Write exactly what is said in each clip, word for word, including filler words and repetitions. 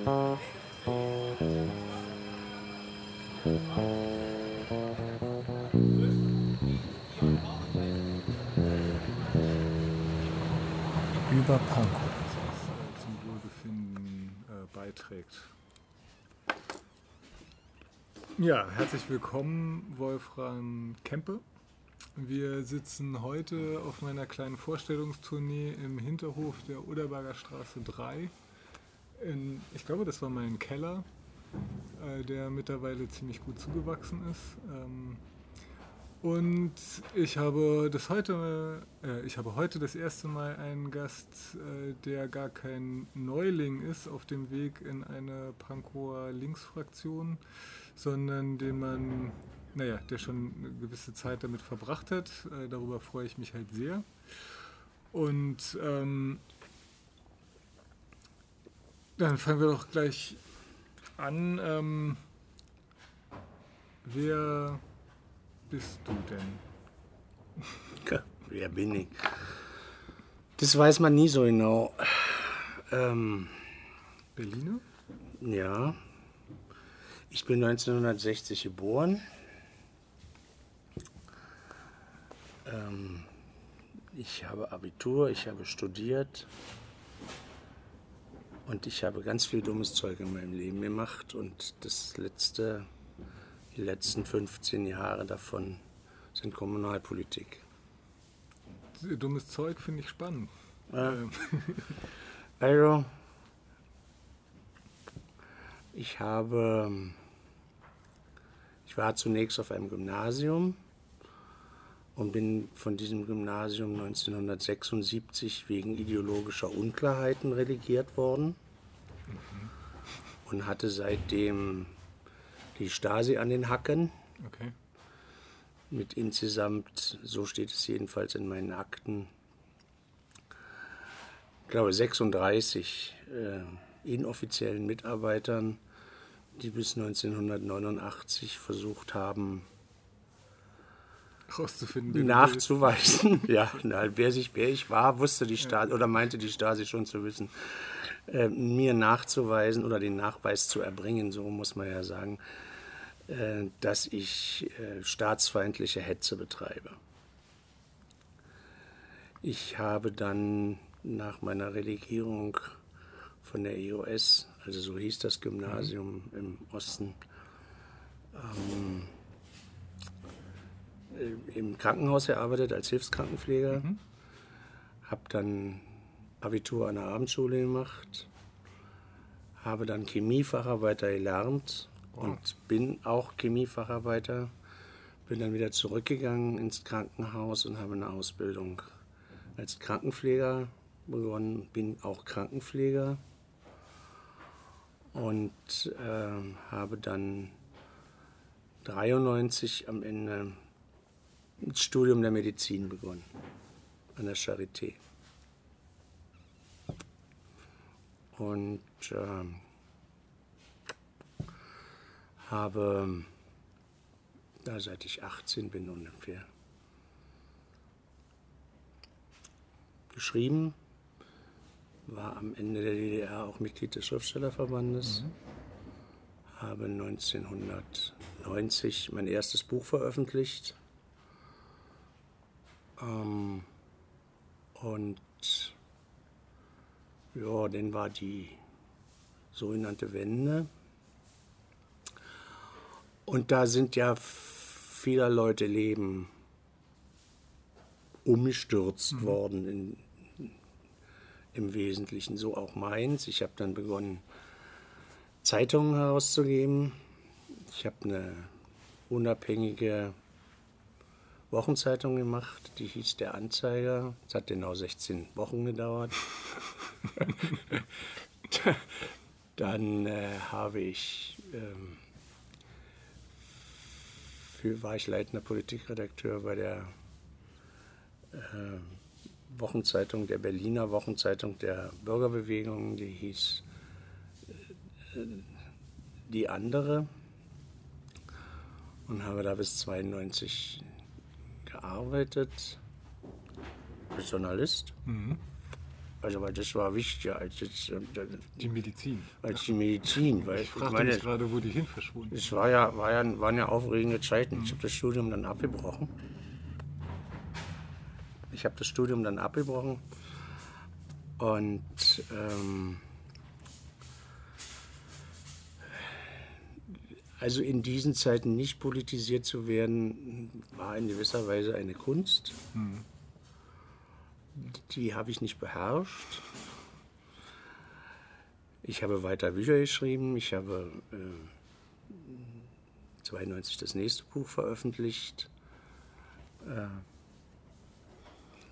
Über Pankow. Zum Wohlbefinden äh, beiträgt. Ja, herzlich willkommen, Wolfram Kempe. Wir sitzen heute auf meiner kleinen Vorstellungstournee im Hinterhof der Oderberger Straße drei. In, ich glaube, das war mein Keller, äh, der mittlerweile ziemlich gut zugewachsen ist. Ähm, und ich habe, das heute, äh, ich habe heute das erste Mal einen Gast, äh, der gar kein Neuling ist auf dem Weg in eine Pankower Linksfraktion, sondern den man... Naja, der schon eine gewisse Zeit damit verbracht hat. Äh, darüber freue ich mich halt sehr. Und ähm, dann fangen wir doch gleich an. Ähm, wer bist du denn? Ja, wer bin ich? Das weiß man nie so genau. Ähm, Berliner? Ja. Ich bin neunzehnhundertsechzig geboren. Ich habe Abitur, ich habe studiert und ich habe ganz viel dummes Zeug in meinem Leben gemacht und das letzte, die letzten fünfzehn Jahre davon sind Kommunalpolitik. Dummes Zeug finde ich spannend. Ja. Also, ich habe, ich war zunächst auf einem Gymnasium und bin von diesem Gymnasium neunzehnhundertsechsundsiebzig wegen ideologischer Unklarheiten relegiert worden und hatte seitdem die Stasi an den Hacken. Okay. Mit insgesamt, so steht es jedenfalls in meinen Akten, ich glaube sechsunddreißig äh, inoffiziellen Mitarbeitern, die bis neunzehnhundertneunundachtzig versucht haben, rauszufinden, nachzuweisen. Ja, na, wer, sich, wer ich war, wusste die Stasi oder meinte die Stasi schon zu wissen, äh, mir nachzuweisen oder den Nachweis zu erbringen, so muss man ja sagen, äh, dass ich äh, staatsfeindliche Hetze betreibe. Ich habe dann nach meiner Relegierung von der E O S, also so hieß das Gymnasium im Osten, ähm, im Krankenhaus gearbeitet als Hilfskrankenpfleger, mhm. habe dann Abitur an der Abendschule gemacht, habe dann Chemiefacharbeiter gelernt oh. und bin auch Chemiefacharbeiter, bin dann wieder zurückgegangen ins Krankenhaus und habe eine Ausbildung als Krankenpfleger begonnen, bin auch Krankenpfleger und äh, habe dann dreiundneunzig am Ende das Studium der Medizin begonnen, an der Charité. Und äh, habe, da seit ich achtzehn bin ungefähr, geschrieben, war am Ende der D D R auch Mitglied des Schriftstellerverbandes, mhm. habe neunzehnhundertneunzig mein erstes Buch veröffentlicht, Um, und ja, dann war die sogenannte Wende. Und da sind ja vieler Leute Leben umgestürzt mhm. worden, in, im Wesentlichen, so auch meins. Ich habe dann begonnen, Zeitungen herauszugeben. Ich habe eine unabhängige Wochenzeitung gemacht, die hieß Der Anzeiger. Es hat genau sechzehn Wochen gedauert. Dann äh, habe ich, ähm, für, war ich leitender Politikredakteur bei der äh, Wochenzeitung, der Berliner Wochenzeitung der Bürgerbewegung, die hieß äh, Die Andere und habe da bis zweiundneunzig gearbeitet, als Journalist, mhm. Also, weil das war wichtiger als jetzt. Ähm, die Medizin. Als die Medizin. Weil, ich fragte mich gerade, wo die hin verschwunden sind. Es war ja, war ja, waren ja aufregende Zeiten. Mhm. Ich habe das Studium dann abgebrochen. Ich habe das Studium dann abgebrochen. Und ähm, also in diesen Zeiten nicht politisiert zu werden, war in gewisser Weise eine Kunst. Mhm. Die habe ich nicht beherrscht. Ich habe weiter Bücher geschrieben. Ich habe neunzehnhundertzweiundneunzig das nächste Buch veröffentlicht. Äh,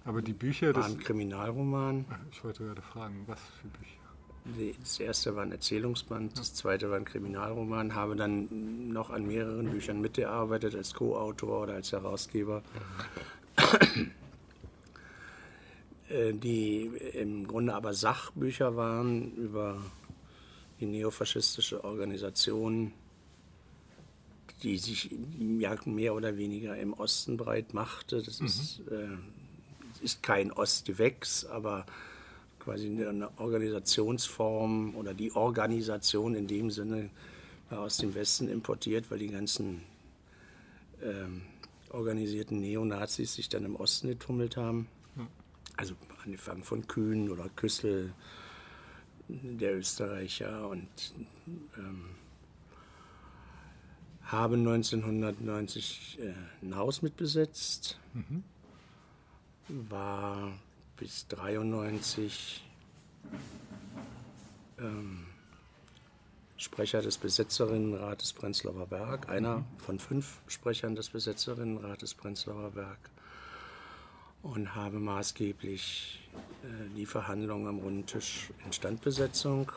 Aber die Bücher... War das ein Kriminalroman. Ich wollte gerade fragen, was für Bücher? Das erste war ein Erzählungsband, ja. Das zweite war ein Kriminalroman. Habe dann noch an mehreren Büchern mitgearbeitet, als Co-Autor oder als Herausgeber. Ja. Die im Grunde aber Sachbücher waren über die neofaschistische Organisation, die sich mehr oder weniger im Osten breit machte. Das mhm. ist, äh, ist kein Ostgewächs, aber quasi eine Organisationsform oder die Organisation in dem Sinne war aus dem Westen importiert, weil die ganzen äh, organisierten Neonazis sich dann im Osten getummelt haben. Also angefangen von Kühn oder Küssel, der Österreicher, und ähm, haben neunzehnhundertneunzig äh, ein Haus mitbesetzt, mhm. war bis neunzehnhundertdreiundneunzig ähm, Sprecher des Besetzerinnenrates Prenzlauer Berg, einer mhm. von fünf Sprechern des Besetzerinnenrates Prenzlauer Berg. Und habe maßgeblich äh, die Verhandlungen am Runden Tisch Instandbesetzung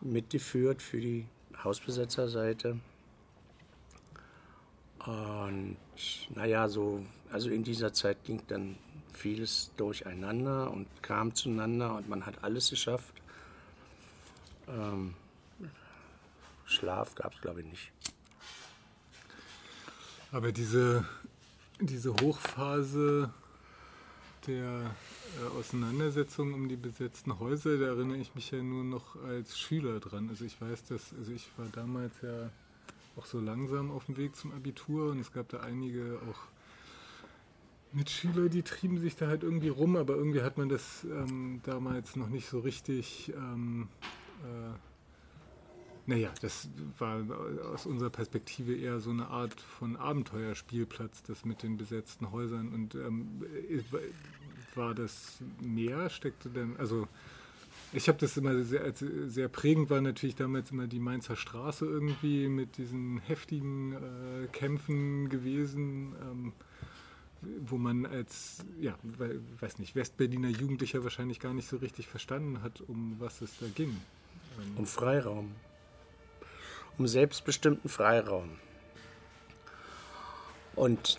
mitgeführt für die Hausbesetzerseite. Und naja, so, also in dieser Zeit ging dann vieles durcheinander und kam zueinander und man hat alles geschafft. Ähm, Schlaf gab es, glaube ich, nicht. Aber diese... Diese Hochphase der äh, Auseinandersetzung um die besetzten Häuser, da erinnere ich mich ja nur noch als Schüler dran. Also ich weiß, dass also ich war damals ja auch so langsam auf dem Weg zum Abitur und es gab da einige auch Mitschüler, die trieben sich da halt irgendwie rum, aber irgendwie hat man das ähm, damals noch nicht so richtig... Ähm, äh, Naja, das war aus unserer Perspektive eher so eine Art von Abenteuerspielplatz, das mit den besetzten Häusern. Und ähm, war das mehr? Steckte denn, also ich habe das immer sehr, als sehr prägend war natürlich damals immer die Mainzer Straße irgendwie mit diesen heftigen äh, Kämpfen gewesen, ähm, wo man als, ja, weiß nicht, Westberliner Jugendlicher wahrscheinlich gar nicht so richtig verstanden hat, um was es da ging. Um Freiraum. Um selbstbestimmten Freiraum. Und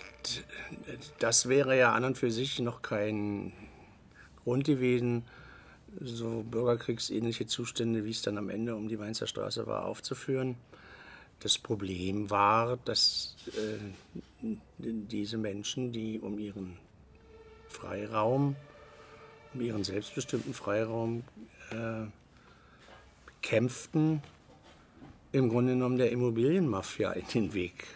das wäre ja an und für sich noch kein Grund gewesen, so bürgerkriegsähnliche Zustände, wie es dann am Ende um die Mainzer Straße war, aufzuführen. Das Problem war, dass äh, diese Menschen, die um ihren Freiraum, um ihren selbstbestimmten Freiraum äh, kämpften, im Grunde genommen der Immobilienmafia in den Weg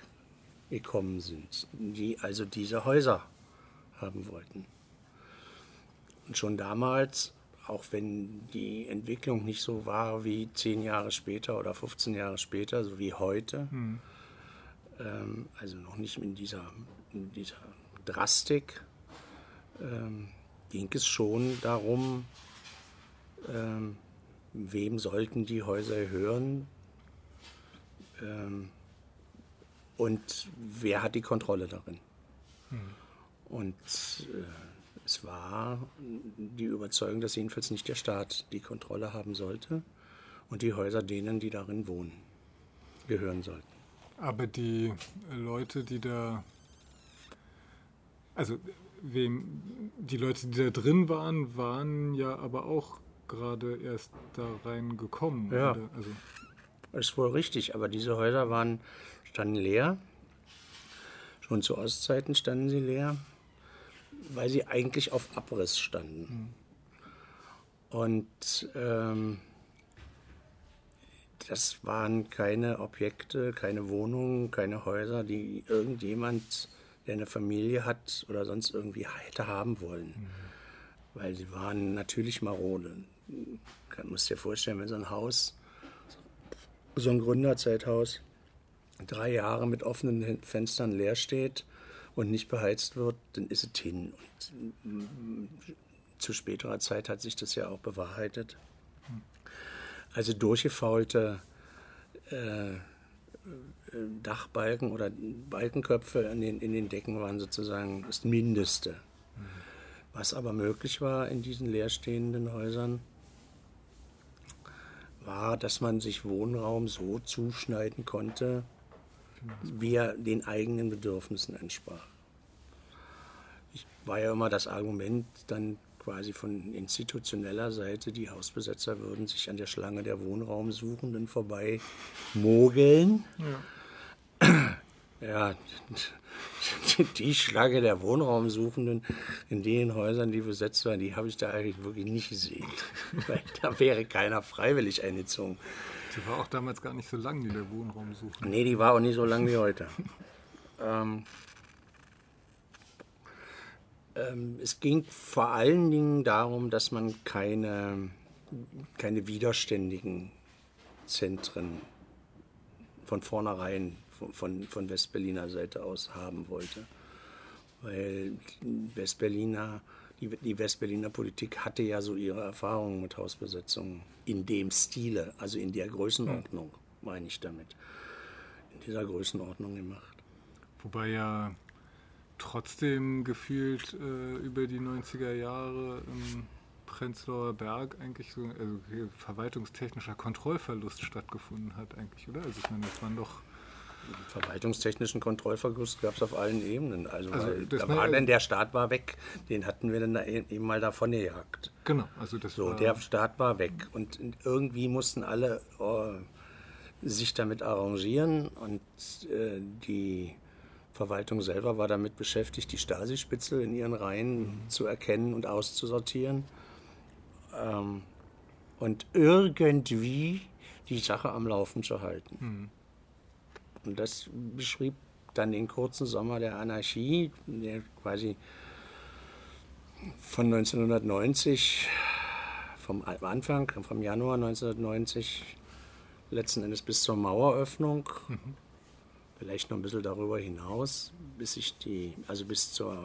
gekommen sind, die also diese Häuser haben wollten. Und schon damals, auch wenn die Entwicklung nicht so war wie zehn Jahre später oder fünfzehn Jahre später, so wie heute, mhm. ähm, also noch nicht in dieser, in dieser Drastik, ähm, ging es schon darum, ähm, wem sollten die Häuser gehören, Ähm, und wer hat die Kontrolle darin? Hm. Und äh, es war die Überzeugung, dass jedenfalls nicht der Staat die Kontrolle haben sollte und die Häuser denen, die darin wohnen, gehören sollten. Aber die Leute, die da... Also wem, die Leute, die da drin waren, waren ja aber auch gerade erst da reingekommen. Ja. Oder? Also das ist wohl richtig, aber diese Häuser waren, standen leer. Schon zu Ostzeiten standen sie leer, weil sie eigentlich auf Abriss standen. Mhm. Und ähm, das waren keine Objekte, keine Wohnungen, keine Häuser, die irgendjemand, der eine Familie hat oder sonst irgendwie hätte haben wollen. Mhm. Weil sie waren natürlich marode. Man muss dir vorstellen, wenn so ein Haus, so ein Gründerzeithaus, drei Jahre mit offenen Fenstern leer steht und nicht beheizt wird, dann ist es hin. Und zu späterer Zeit hat sich das ja auch bewahrheitet. Also durchgefaulte äh, Dachbalken oder Balkenköpfe in den, in den Decken waren sozusagen das Mindeste. Mhm. Was aber möglich war in diesen leerstehenden Häusern, war, dass man sich Wohnraum so zuschneiden konnte, wie er den eigenen Bedürfnissen entsprach. Ich war ja immer das Argument dann quasi von institutioneller Seite, die Hausbesetzer würden sich an der Schlange der Wohnraumsuchenden vorbei mogeln. Ja. Ja, die Schlange der Wohnraumsuchenden in den Häusern, die besetzt waren, die habe ich da eigentlich wirklich nicht gesehen. Weil da wäre keiner freiwillig eingezogen. Die war auch damals gar nicht so lang, die der Wohnraumsuchende. Nee, die war auch nicht so lang wie heute. ähm, ähm, es ging vor allen Dingen darum, dass man keine, keine widerständigen Zentren von vornherein Von, von Westberliner Seite aus haben wollte. Weil Westberliner, die, die Westberliner Politik hatte ja so ihre Erfahrungen mit Hausbesetzungen in dem Stile, also in der Größenordnung, meine ich damit. In dieser Größenordnung gemacht. Wobei ja trotzdem gefühlt äh, über die neunziger Jahre im Prenzlauer Berg eigentlich so also verwaltungstechnischer Kontrollverlust stattgefunden hat, eigentlich, oder? Also ich meine, das waren doch verwaltungstechnischen Kontrollverlust gab es auf allen Ebenen. Also, also da war dann, der Staat war weg. Den hatten wir dann da eben mal davon gejagt. Genau. Also das so, war der Staat war weg. Und irgendwie mussten alle oh, sich damit arrangieren. Und äh, die Verwaltung selber war damit beschäftigt, die Stasi-Spitzel in ihren Reihen mhm. zu erkennen und auszusortieren. Ähm, und irgendwie die Sache am Laufen zu halten. Mhm. Und das beschrieb dann den kurzen Sommer der Anarchie, der quasi von neunzehnhundertneunzig, vom Anfang, vom Januar neunzehnhundertneunzig, letzten Endes bis zur Maueröffnung, mhm. vielleicht noch ein bisschen darüber hinaus, bis sich die, also bis zur,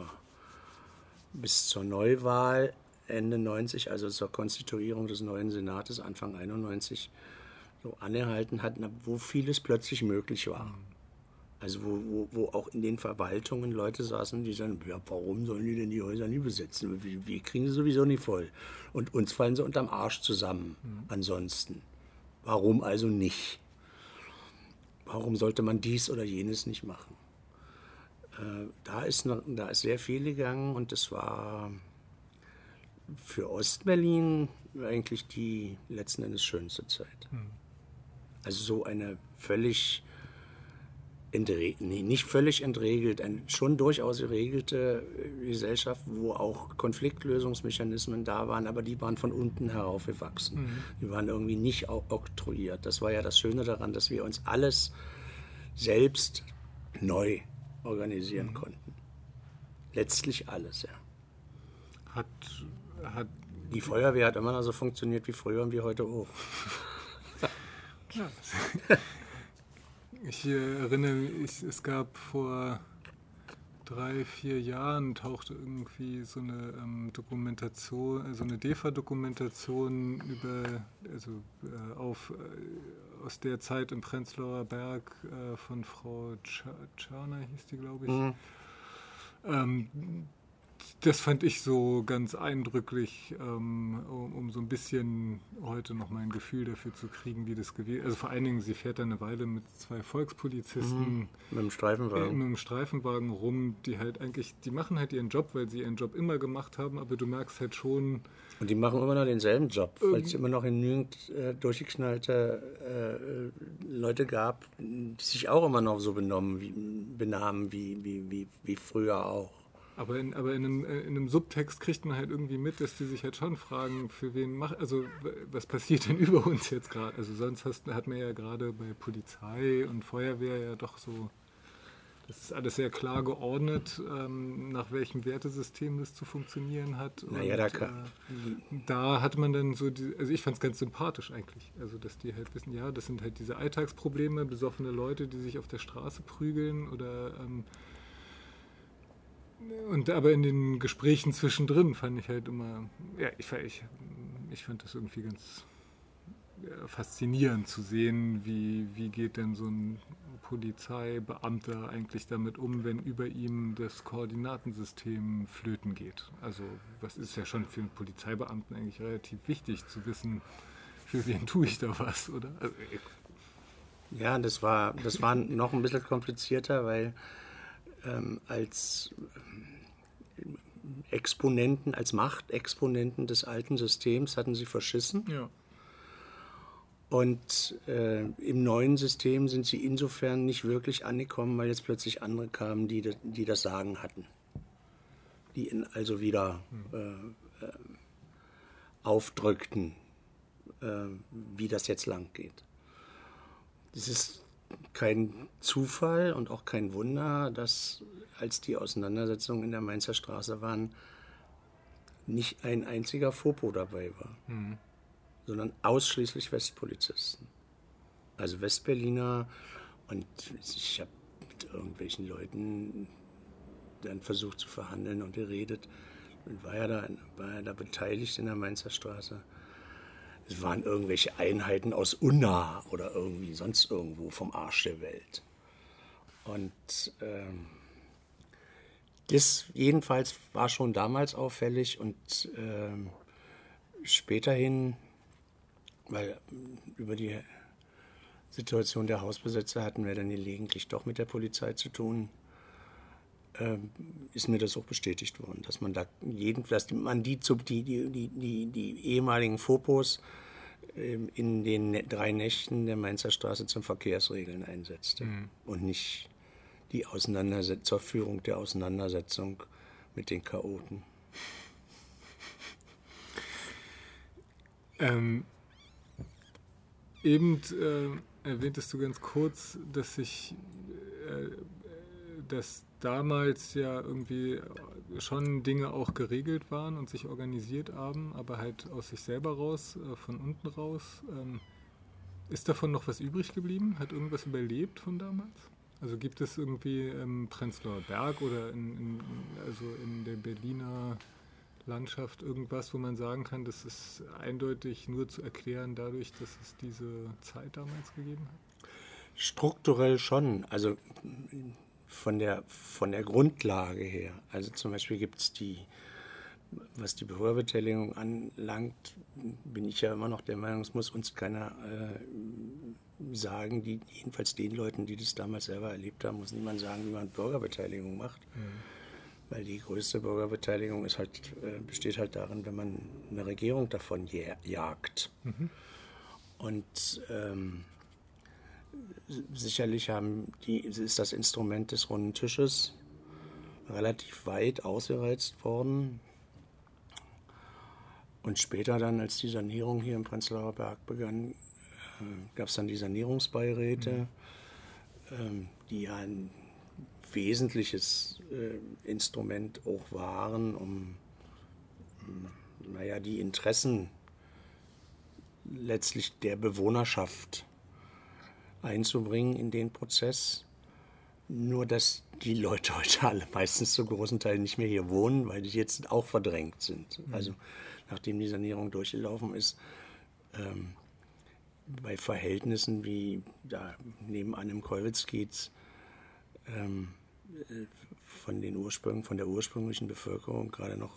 bis zur Neuwahl Ende neunzig, also zur Konstituierung des neuen Senates Anfang einundneunzig, so angehalten hatten, wo vieles plötzlich möglich war. Also wo, wo, wo auch in den Verwaltungen Leute saßen, die sagen, ja, warum sollen die denn die Häuser nie besetzen? Wir, wir kriegen sie sowieso nicht voll. Und uns fallen sie unterm Arsch zusammen. Mhm. Ansonsten. Warum also nicht? Warum sollte man dies oder jenes nicht machen? Äh, da ist noch, da ist sehr viel gegangen und das war für Ostberlin eigentlich die letzten Endes schönste Zeit. Mhm. Also so eine völlig, entre- nee, nicht völlig entregelt, eine schon durchaus geregelte Gesellschaft, wo auch Konfliktlösungsmechanismen da waren, aber die waren von unten heraufgewachsen. Mhm. Die waren irgendwie nicht oktroyiert. Das war ja das Schöne daran, dass wir uns alles selbst neu organisieren mhm. konnten. Letztlich alles, ja. Hat, hat die Feuerwehr hat immer noch so funktioniert wie früher und wie heute auch. Ich erinnere mich, es gab vor drei, vier Jahren tauchte irgendwie so eine ähm, Dokumentation, also eine D E F A-Dokumentation über, also äh, auf, äh, aus der Zeit im Prenzlauer Berg äh, von Frau Cherner hieß die, glaube ich. Mhm. Ähm, Das fand ich so ganz eindrücklich, ähm, um, um so ein bisschen heute noch mal ein Gefühl dafür zu kriegen, wie das gewesen ist. Also vor allen Dingen, sie fährt da eine Weile mit zwei Volkspolizisten mhm, mit einem Streifenwagen. Äh, mit einem Streifenwagen rum, die halt eigentlich, die machen halt ihren Job, weil sie ihren Job immer gemacht haben, aber du merkst halt schon... Und die machen immer noch denselben Job, ähm, weil es immer noch genügend äh, durchgeknallte äh, Leute gab, die sich auch immer noch so benommen, wie, benahmen wie, wie, wie, wie früher auch. Aber in, aber in, einem, in einem Subtext kriegt man halt irgendwie mit, dass die sich halt schon fragen, für wen macht, also was passiert denn über uns jetzt gerade? Also sonst hast, hat man ja gerade bei Polizei und Feuerwehr ja doch so, das ist alles sehr klar geordnet, ähm, nach welchem Wertesystem das zu funktionieren hat. Naja, da kann. Äh, da hat man dann so, die, also ich fand es ganz sympathisch eigentlich, also dass die halt wissen, ja, das sind halt diese Alltagsprobleme, besoffene Leute, die sich auf der Straße prügeln oder... Ähm, Und aber in den Gesprächen zwischendrin fand ich halt immer, ja, ich, ich, ich fand das irgendwie ganz ja, faszinierend zu sehen, wie, wie geht denn so ein Polizeibeamter eigentlich damit um, wenn über ihm das Koordinatensystem flöten geht. Also was ist ja schon für einen Polizeibeamten eigentlich relativ wichtig zu wissen, für wen tue ich da was, oder? Also, ja, das war, das war noch ein bisschen komplizierter, weil Ähm, als Exponenten, als Machtexponenten des alten Systems hatten sie verschissen. Ja. Und äh, im neuen System sind sie insofern nicht wirklich angekommen, weil jetzt plötzlich andere kamen, die, die das Sagen hatten. Die ihn also wieder mhm. äh, äh, aufdrückten, äh, wie das jetzt lang geht. Das ist kein Zufall und auch kein Wunder, dass, als die Auseinandersetzungen in der Mainzer Straße waren, nicht ein einziger F O P O dabei war, mhm. sondern ausschließlich Westpolizisten. Also Westberliner, und ich habe mit irgendwelchen Leuten dann versucht zu verhandeln und geredet und war ja da, war ja da beteiligt in der Mainzer Straße. Es waren irgendwelche Einheiten aus Unna oder irgendwie sonst irgendwo vom Arsch der Welt. Und ähm, das jedenfalls war schon damals auffällig und ähm, späterhin, weil über die Situation der Hausbesitzer hatten wir dann gelegentlich doch mit der Polizei zu tun, ähm, ist mir das auch bestätigt worden, dass man da jeden, dass man die, die, die, die, die ehemaligen F O P Os ähm, in den drei Nächten der Mainzer Straße zum Verkehrsregeln einsetzte mhm. und nicht die Auseinandersetzung, zur Führung der Auseinandersetzung mit den Chaoten. Ähm, eben äh, erwähntest du ganz kurz, dass ich äh, dass damals ja irgendwie schon Dinge auch geregelt waren und sich organisiert haben, aber halt aus sich selber raus, von unten raus. Ist davon noch was übrig geblieben? Hat irgendwas überlebt von damals? Also gibt es irgendwie im Prenzlauer Berg oder in, in, also in der Berliner Landschaft irgendwas, wo man sagen kann, das ist eindeutig nur zu erklären dadurch, dass es diese Zeit damals gegeben hat? Strukturell schon. Also Von der, von der Grundlage her. Also zum Beispiel gibt es die, was die Bürgerbeteiligung anlangt, bin ich ja immer noch der Meinung, es muss uns keiner äh, sagen, die, jedenfalls den Leuten, die das damals selber erlebt haben, muss niemand sagen, wie man Bürgerbeteiligung macht. Mhm. Weil die größte Bürgerbeteiligung ist halt, äh, besteht halt darin, wenn man eine Regierung davon jagt. Mhm. Und ähm, sicherlich haben die, ist das Instrument des Runden Tisches relativ weit ausgereizt worden. Und später dann, als die Sanierung hier im Prenzlauer Berg begann, äh, gab es dann die Sanierungsbeiräte, mhm. ähm, die ja ein wesentliches äh, Instrument auch waren, um naja, die Interessen letztlich der Bewohnerschaft einzubringen in den Prozess, nur dass die Leute heute alle meistens zu großen Teilen nicht mehr hier wohnen, weil die jetzt auch verdrängt sind. Mhm. Also nachdem die Sanierung durchgelaufen ist, ähm, bei Verhältnissen wie da nebenan im Keuritz geht's, ähm, von den Ursprüngen, von der ursprünglichen Bevölkerung gerade noch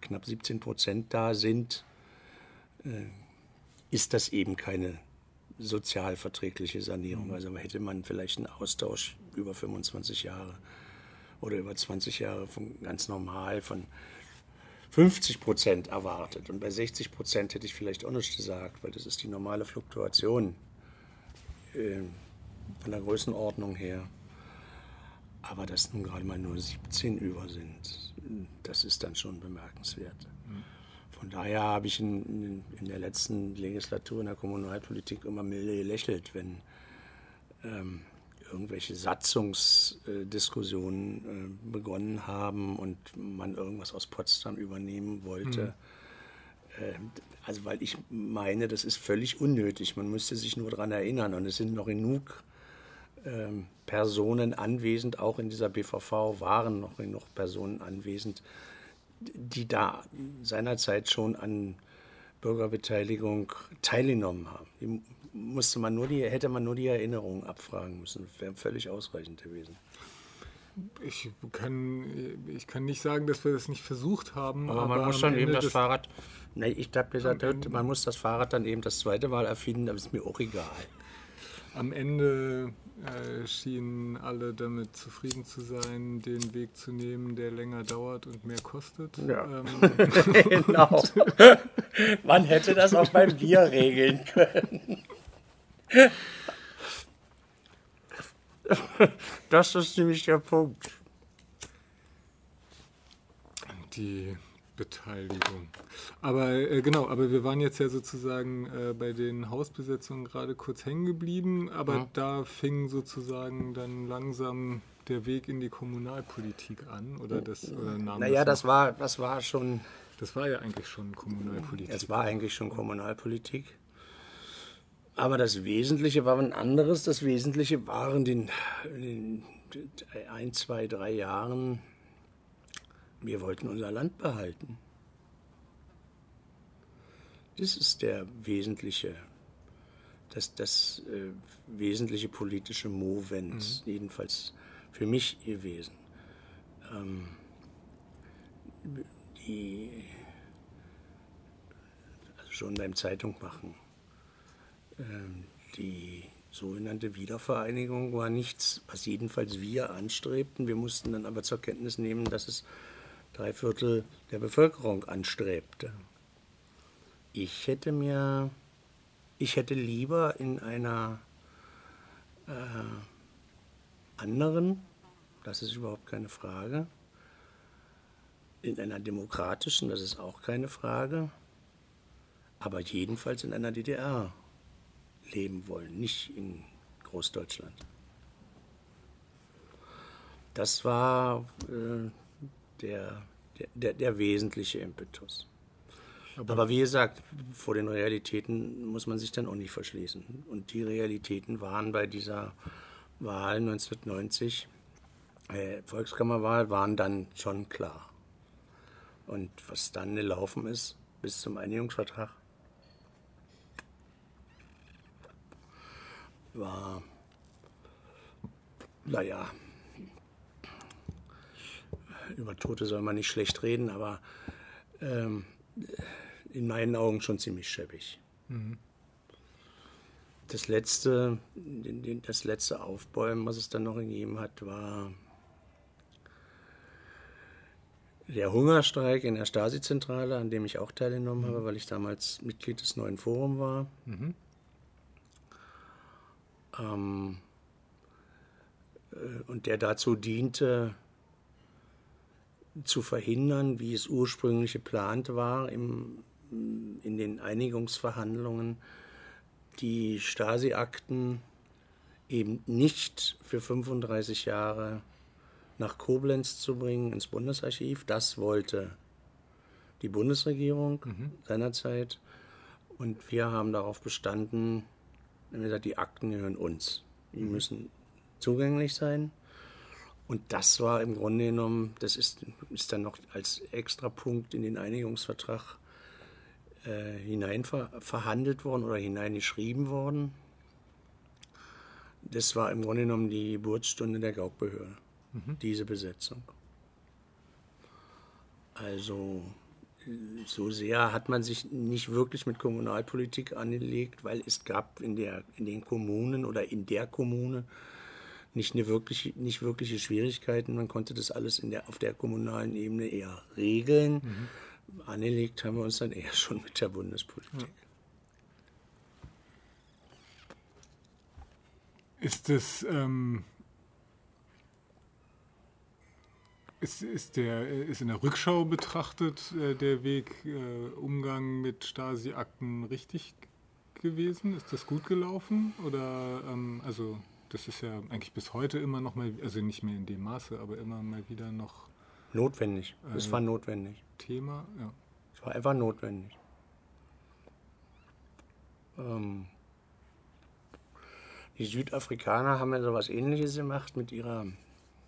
knapp siebzehn Prozent da sind, äh, ist das eben keine sozialverträgliche Sanierung. Also aber hätte man vielleicht einen Austausch über fünfundzwanzig Jahre oder über zwanzig Jahre von ganz normal von fünfzig Prozent erwartet. Und bei sechzig Prozent hätte ich vielleicht auch nichts gesagt, weil das ist die normale Fluktuation äh, von der Größenordnung her. Aber dass nun gerade mal nur siebzehn über sind, das ist dann schon bemerkenswert. Von daher habe ich in, in der letzten Legislatur in der Kommunalpolitik immer milde gelächelt, wenn ähm, irgendwelche Satzungsdiskussionen äh, begonnen haben und man irgendwas aus Potsdam übernehmen wollte. Mhm. Äh, also weil ich meine, das ist völlig unnötig. Man müsste sich nur daran erinnern und es sind noch genug Ähm, Personen anwesend, auch in dieser B V V waren noch genug Personen anwesend, die da seinerzeit schon an Bürgerbeteiligung teilgenommen haben. Die musste man nur die, hätte man nur die Erinnerungen abfragen müssen. Das wäre völlig ausreichend gewesen. Ich kann, ich kann nicht sagen, dass wir das nicht versucht haben. Aber, aber man muss dann eben das Fahrrad... Nee, ich habe gesagt, man muss das Fahrrad dann eben das zweite Mal erfinden, aber ist mir auch egal. Am Ende äh, schienen alle damit zufrieden zu sein, den Weg zu nehmen, der länger dauert und mehr kostet. Ja. Ähm, genau. Man hätte das auch beim Bier regeln können. Das ist nämlich der Punkt. Die Beteiligung. Aber äh, genau, aber wir waren jetzt ja sozusagen äh, bei den Hausbesetzungen gerade kurz hängen geblieben, aber ja. Da fing sozusagen dann langsam der Weg in die Kommunalpolitik an, oder das oder nahm Naja, das, das war das war schon das war ja eigentlich schon Kommunalpolitik. Es war eigentlich schon Kommunalpolitik. Aber das Wesentliche war ein anderes, das Wesentliche waren in den ein, zwei, drei Jahren. Wir wollten unser Land behalten. Das ist der wesentliche, das, das äh, wesentliche politische Movens, mhm. jedenfalls für mich gewesen. Ähm, die, also schon beim Zeitungmachen, ähm, die sogenannte Wiedervereinigung war nichts, was jedenfalls wir anstrebten. Wir mussten dann aber zur Kenntnis nehmen, dass es drei Viertel der Bevölkerung anstrebte. Ich hätte mir, ich hätte lieber in einer äh, anderen, das ist überhaupt keine Frage, in einer demokratischen, das ist auch keine Frage, aber jedenfalls in einer D D R leben wollen, nicht in Großdeutschland. Das war äh, Der, der, der wesentliche Impetus. Aber, Aber wie gesagt, vor den Realitäten muss man sich dann auch nicht verschließen. Und die Realitäten waren bei dieser Wahl neunzehnhundertneunzig, äh, Volkskammerwahl, waren dann schon klar. Und was dann gelaufen ist, bis zum Einigungsvertrag, war, naja, über Tote soll man nicht schlecht reden, aber ähm, in meinen Augen schon ziemlich schäbig. Mhm. Das letzte, das letzte Aufbäumen, was es dann noch gegeben hat, war der Hungerstreik in der Stasi-Zentrale, an dem ich auch teilgenommen mhm. habe, weil ich damals Mitglied des Neuen Forum war. Mhm. Ähm, und der dazu diente, zu verhindern, wie es ursprünglich geplant war, im, in den Einigungsverhandlungen, die Stasi-Akten eben nicht für fünfunddreißig Jahre nach Koblenz zu bringen, ins Bundesarchiv. Das wollte die Bundesregierung mhm. seinerzeit. Und wir haben darauf bestanden, wir haben gesagt, die Akten gehören uns. Die mhm. müssen zugänglich sein. Und das war im Grunde genommen, das ist, ist dann noch als Extrapunkt in den Einigungsvertrag äh, hinein ver- verhandelt worden oder hineingeschrieben worden. Das war im Grunde genommen die Geburtsstunde der Gaukbehörde, mhm. diese Besetzung. Also so sehr hat man sich nicht wirklich mit Kommunalpolitik angelegt, weil es gab in, der, in den Kommunen oder in der Kommune Nicht, eine wirkliche, nicht wirkliche Schwierigkeiten, man konnte das alles in der, auf der kommunalen Ebene eher regeln. Mhm. Angelegt haben wir uns dann eher schon mit der Bundespolitik. Ja. Ist das, ähm, Ist, ist, der, ist in der Rückschau betrachtet äh, der Weg äh, Umgang mit Stasi-Akten richtig gewesen? Ist das gut gelaufen? Oder ähm, also das ist ja eigentlich bis heute immer noch mal, also nicht mehr in dem Maße, aber immer mal wieder noch... Notwendig. Äh, es war notwendig. Thema, ja. Es war einfach notwendig. Ähm, die Südafrikaner haben ja so was Ähnliches gemacht mit ihrer...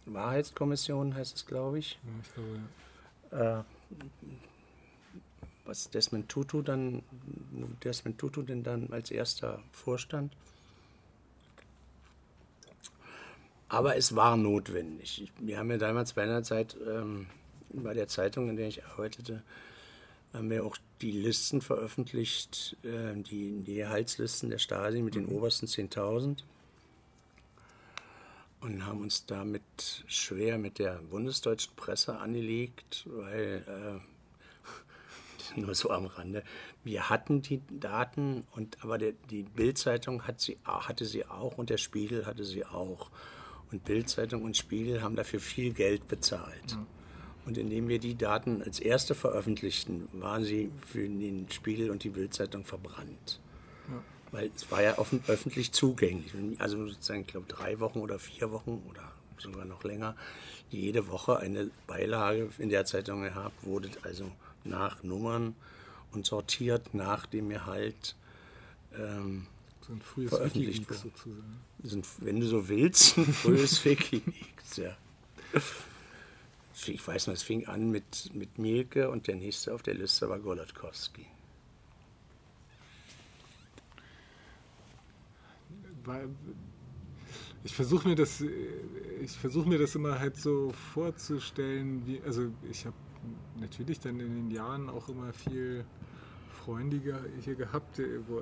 Wahrheitskommission heißt es, glaube ich. Ja, ich glaube, ja. Äh, was Desmond Tutu dann, Desmond Tutu denn dann als erster vorstand. Aber es war notwendig. Wir haben ja damals bei einer Zeit, ähm, bei der Zeitung, in der ich arbeitete, haben wir auch die Listen veröffentlicht, äh, die, die Gehaltslisten der Stasi mit den obersten zehntausend. Und haben uns damit schwer mit der bundesdeutschen Presse angelegt, weil, äh, nur so am Rande, wir hatten die Daten, und aber der, die Bild-Zeitung hat sie, hatte sie auch und der Spiegel hatte sie auch. Und Bild-Zeitung und Spiegel haben dafür viel Geld bezahlt. Ja. Und indem wir die Daten als erste veröffentlichten, waren sie für den Spiegel und die Bild-Zeitung verbrannt. Ja. Weil es war ja offen, öffentlich zugänglich. Also sozusagen, ich glaube, drei Wochen oder vier Wochen oder sogar noch länger, jede Woche eine Beilage in der Zeitung gehabt, wurde also nach Nummern und sortiert nach dem Gehalt ähm, so ein frühes veröffentlicht wurde. Sind, wenn du so willst, ein frühes Wikileaks, ja. Ich weiß noch, es fing an mit, mit Mielke und der nächste auf der Liste war Golodkowski. Ich versuche mir das, ich versuche mir das immer halt so vorzustellen, wie, also ich habe natürlich dann in den Jahren auch immer viel Freunde hier gehabt, wo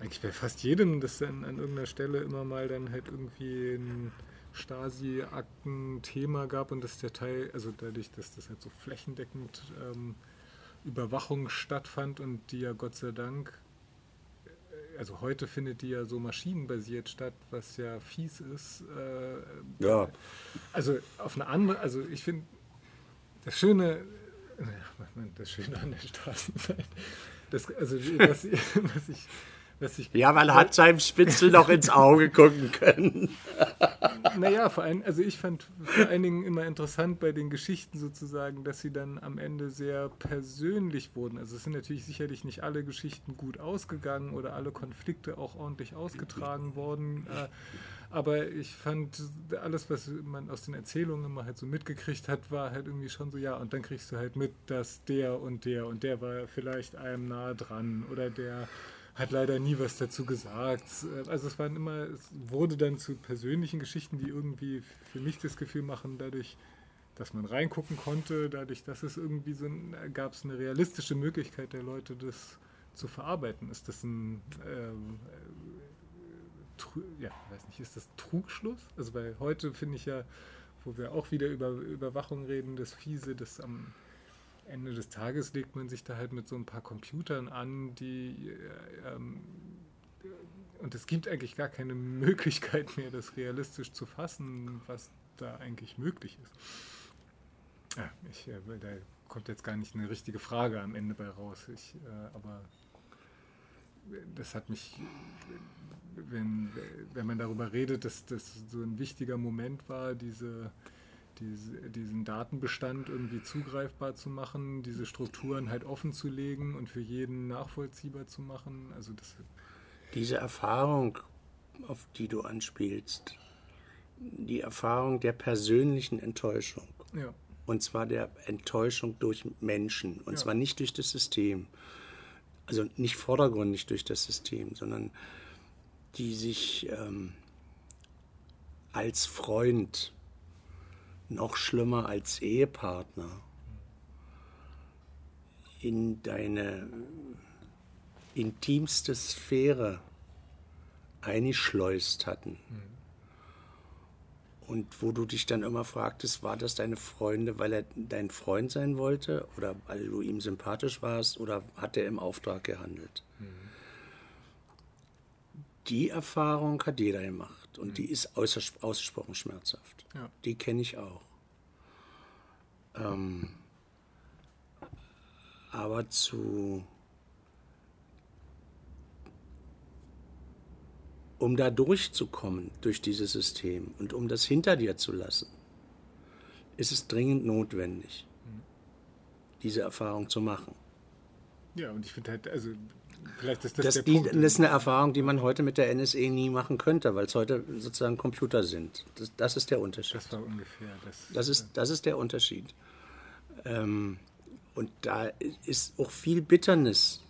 eigentlich bei fast jedem das dann an irgendeiner Stelle immer mal dann halt irgendwie ein Stasi-Akten-Thema gab, und das der Teil, also dadurch, dass das halt so flächendeckend ähm, Überwachung stattfand und die ja Gott sei Dank, also heute findet die ja so maschinenbasiert statt, was ja fies ist. Äh, ja. Also auf eine andere, also ich finde das Schöne, ja, das Schöne an der Straßenseite, das, also was, was ich, was ich... Ja, man hat seinem Spitzel noch ins Auge gucken können. Naja, vor allem, also ich fand vor allen Dingen immer interessant bei den Geschichten sozusagen, dass sie dann am Ende sehr persönlich wurden. Also es sind natürlich sicherlich nicht alle Geschichten gut ausgegangen oder alle Konflikte auch ordentlich ausgetragen worden. Aber ich fand, alles, was man aus den Erzählungen immer halt so mitgekriegt hat, war halt irgendwie schon so, ja, und dann kriegst du halt mit, dass der und der und der war vielleicht einem nahe dran oder der... hat leider nie was dazu gesagt. Also es waren immer, es wurde dann zu persönlichen Geschichten, die irgendwie für mich das Gefühl machen, dadurch, dass man reingucken konnte, dadurch, dass es irgendwie so, gab es eine realistische Möglichkeit der Leute, das zu verarbeiten. Ist das ein, ähm, tru, ja, weiß nicht, ist das Trugschluss? Also weil heute finde ich ja, wo wir auch wieder über Überwachung reden, das Fiese, das am Ende des Tages legt man sich da halt mit so ein paar Computern an, die ähm, und es gibt eigentlich gar keine Möglichkeit mehr, das realistisch zu fassen, was da eigentlich möglich ist. Ah, ich, äh, da kommt jetzt gar nicht eine richtige Frage am Ende bei raus. Ich, äh, aber das hat mich, wenn, wenn man darüber redet, dass das so ein wichtiger Moment war, diese diesen Datenbestand irgendwie zugreifbar zu machen, diese Strukturen halt offen zu legen und für jeden nachvollziehbar zu machen. Also das diese Erfahrung, auf die du anspielst, die Erfahrung der persönlichen Enttäuschung. Ja. Und zwar der Enttäuschung durch Menschen. Und ja. zwar nicht durch das System. Also nicht vordergründig durch das System, sondern die sich ähm, als Freund, noch schlimmer als Ehepartner, in deine intimste Sphäre eingeschleust hatten. Und wo du dich dann immer fragtest, war das deine Freunde, weil er dein Freund sein wollte oder weil du ihm sympathisch warst oder hat er im Auftrag gehandelt? Mhm. Die Erfahrung hat jeder gemacht und die ist außer, ausgesprochen schmerzhaft. Ja. Die kenne ich auch. Ähm, aber zu, um da durchzukommen durch dieses System und um das hinter dir zu lassen, ist es dringend notwendig, diese Erfahrung zu machen. Ja, und ich finde halt, also vielleicht ist das, das der die, Punkt. Das ist eine Erfahrung, die man heute mit der N S A nie machen könnte, weil es heute sozusagen Computer sind. Das, das ist der Unterschied. Das war ungefähr das. Das ist, das ist der Unterschied. Ähm, und da ist auch viel Bitternis,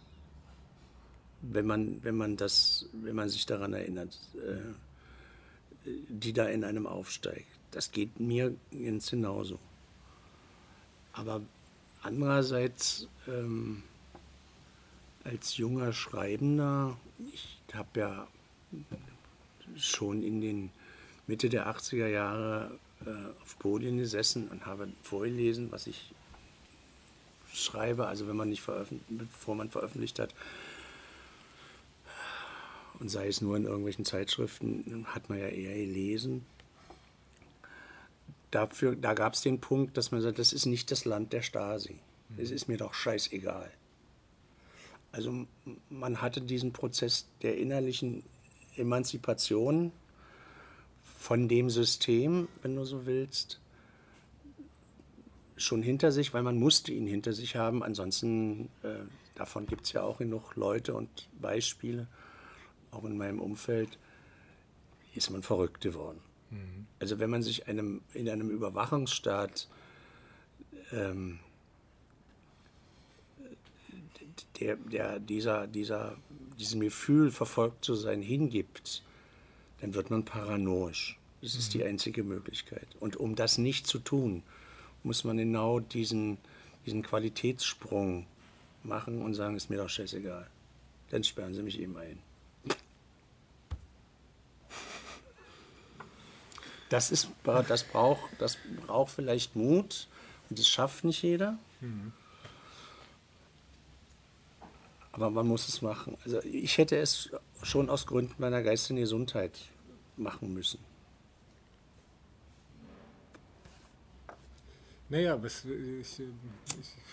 wenn man, wenn man, das, wenn man sich daran erinnert, äh, die da in einem aufsteigt. Das geht mir ganz genauso. Aber andererseits, ähm, als junger Schreibender, ich habe ja schon in den Mitte der achtziger Jahre äh, auf Podien gesessen und habe vorgelesen, was ich schreibe, also wenn man nicht veröffentlicht, bevor man veröffentlicht hat. Und sei es nur in irgendwelchen Zeitschriften, hat man ja eher gelesen. Dafür, da gab es den Punkt, dass man sagt, das ist nicht das Land der Stasi. Es ist mir doch scheißegal. Also man hatte diesen Prozess der innerlichen Emanzipation von dem System, wenn du so willst, schon hinter sich, weil man musste ihn hinter sich haben. Ansonsten, äh, davon gibt es ja auch genug Leute und Beispiele, auch in meinem Umfeld, ist man verrückt geworden. Mhm. Also wenn man sich einem, in einem Überwachungsstaat ähm, Der, der dieser, dieser, diesem Gefühl, verfolgt zu sein, hingibt, dann wird man paranoisch. Das mhm. ist die einzige Möglichkeit. Und um das nicht zu tun, muss man genau diesen, diesen Qualitätssprung machen und sagen, ist mir doch scheißegal. Dann sperren sie mich eben ein. Das, ist, das, braucht, das braucht vielleicht Mut und das schafft nicht jeder. Mhm. Aber man muss es machen. Also ich hätte es schon aus Gründen meiner geistigen Gesundheit machen müssen. Naja, aber ich, ich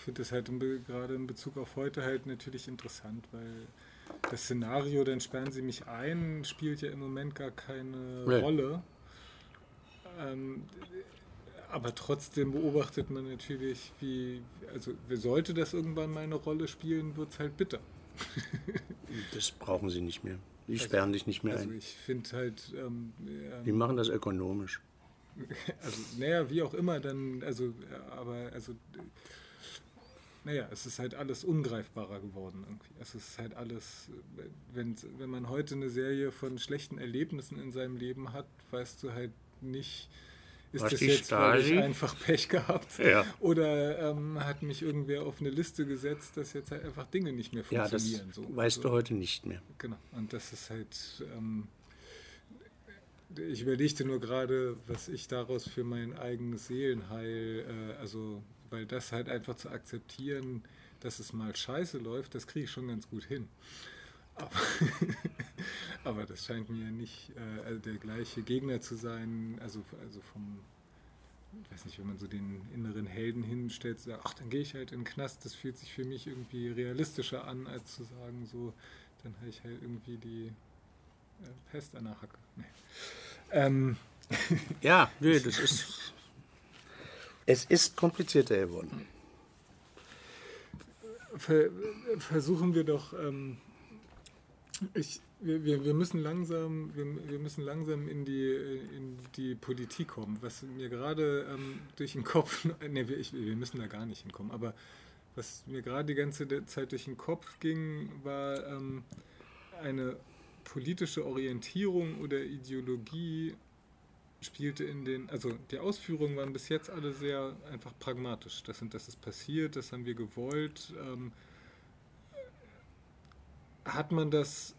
finde das halt gerade in Bezug auf heute halt natürlich interessant, weil das Szenario, dann sperren sie mich ein, spielt ja im Moment gar keine nee. Rolle. Ähm, Aber trotzdem beobachtet man natürlich, wie, also sollte das irgendwann mal eine Rolle spielen, wird es halt bitter. Das brauchen sie nicht mehr. Die also, sperren dich nicht mehr also ein. Also ich finde halt... Ähm, ähm, die machen das ökonomisch. Also naja, wie auch immer dann, also, aber, also, naja, es ist halt alles ungreifbarer geworden irgendwie. Es ist halt alles, wenn, wenn man heute eine Serie von schlechten Erlebnissen in seinem Leben hat, weißt du halt nicht... Ist Was das jetzt, weil ich einfach Pech gehabt? Ja. Oder ähm, hat mich irgendwer auf eine Liste gesetzt, dass jetzt halt einfach Dinge nicht mehr funktionieren? Ja, das so, weißt so. Du heute nicht mehr. Genau, und das ist halt... Ähm, ich überlegte nur gerade, was ich daraus für mein eigenes Seelenheil... Äh, also, weil das halt einfach zu akzeptieren, dass es mal scheiße läuft, das kriege ich schon ganz gut hin. Aber, aber das scheint mir nicht äh, der gleiche Gegner zu sein, also, also vom, ich weiß nicht, wenn man so den inneren Helden hinstellt, sagt, ach, dann gehe ich halt in den Knast, das fühlt sich für mich irgendwie realistischer an, als zu sagen, so, dann habe ich halt irgendwie die äh, Pest an der Hacke. Nee. Ähm. Ja, nee, das ist, es ist komplizierter geworden. Ver, versuchen wir doch... Ähm, Ich, wir, wir, müssen langsam, wir, wir müssen langsam in die, in die Politik kommen, was mir gerade ähm, durch den Kopf, ne, wir, ich, wir müssen da gar nicht hinkommen, aber was mir gerade die ganze Zeit durch den Kopf ging, war ähm, eine politische Orientierung oder Ideologie spielte in den, also die Ausführungen waren bis jetzt alle sehr einfach pragmatisch, das, sind, das ist passiert, das haben wir gewollt, ähm, hat man das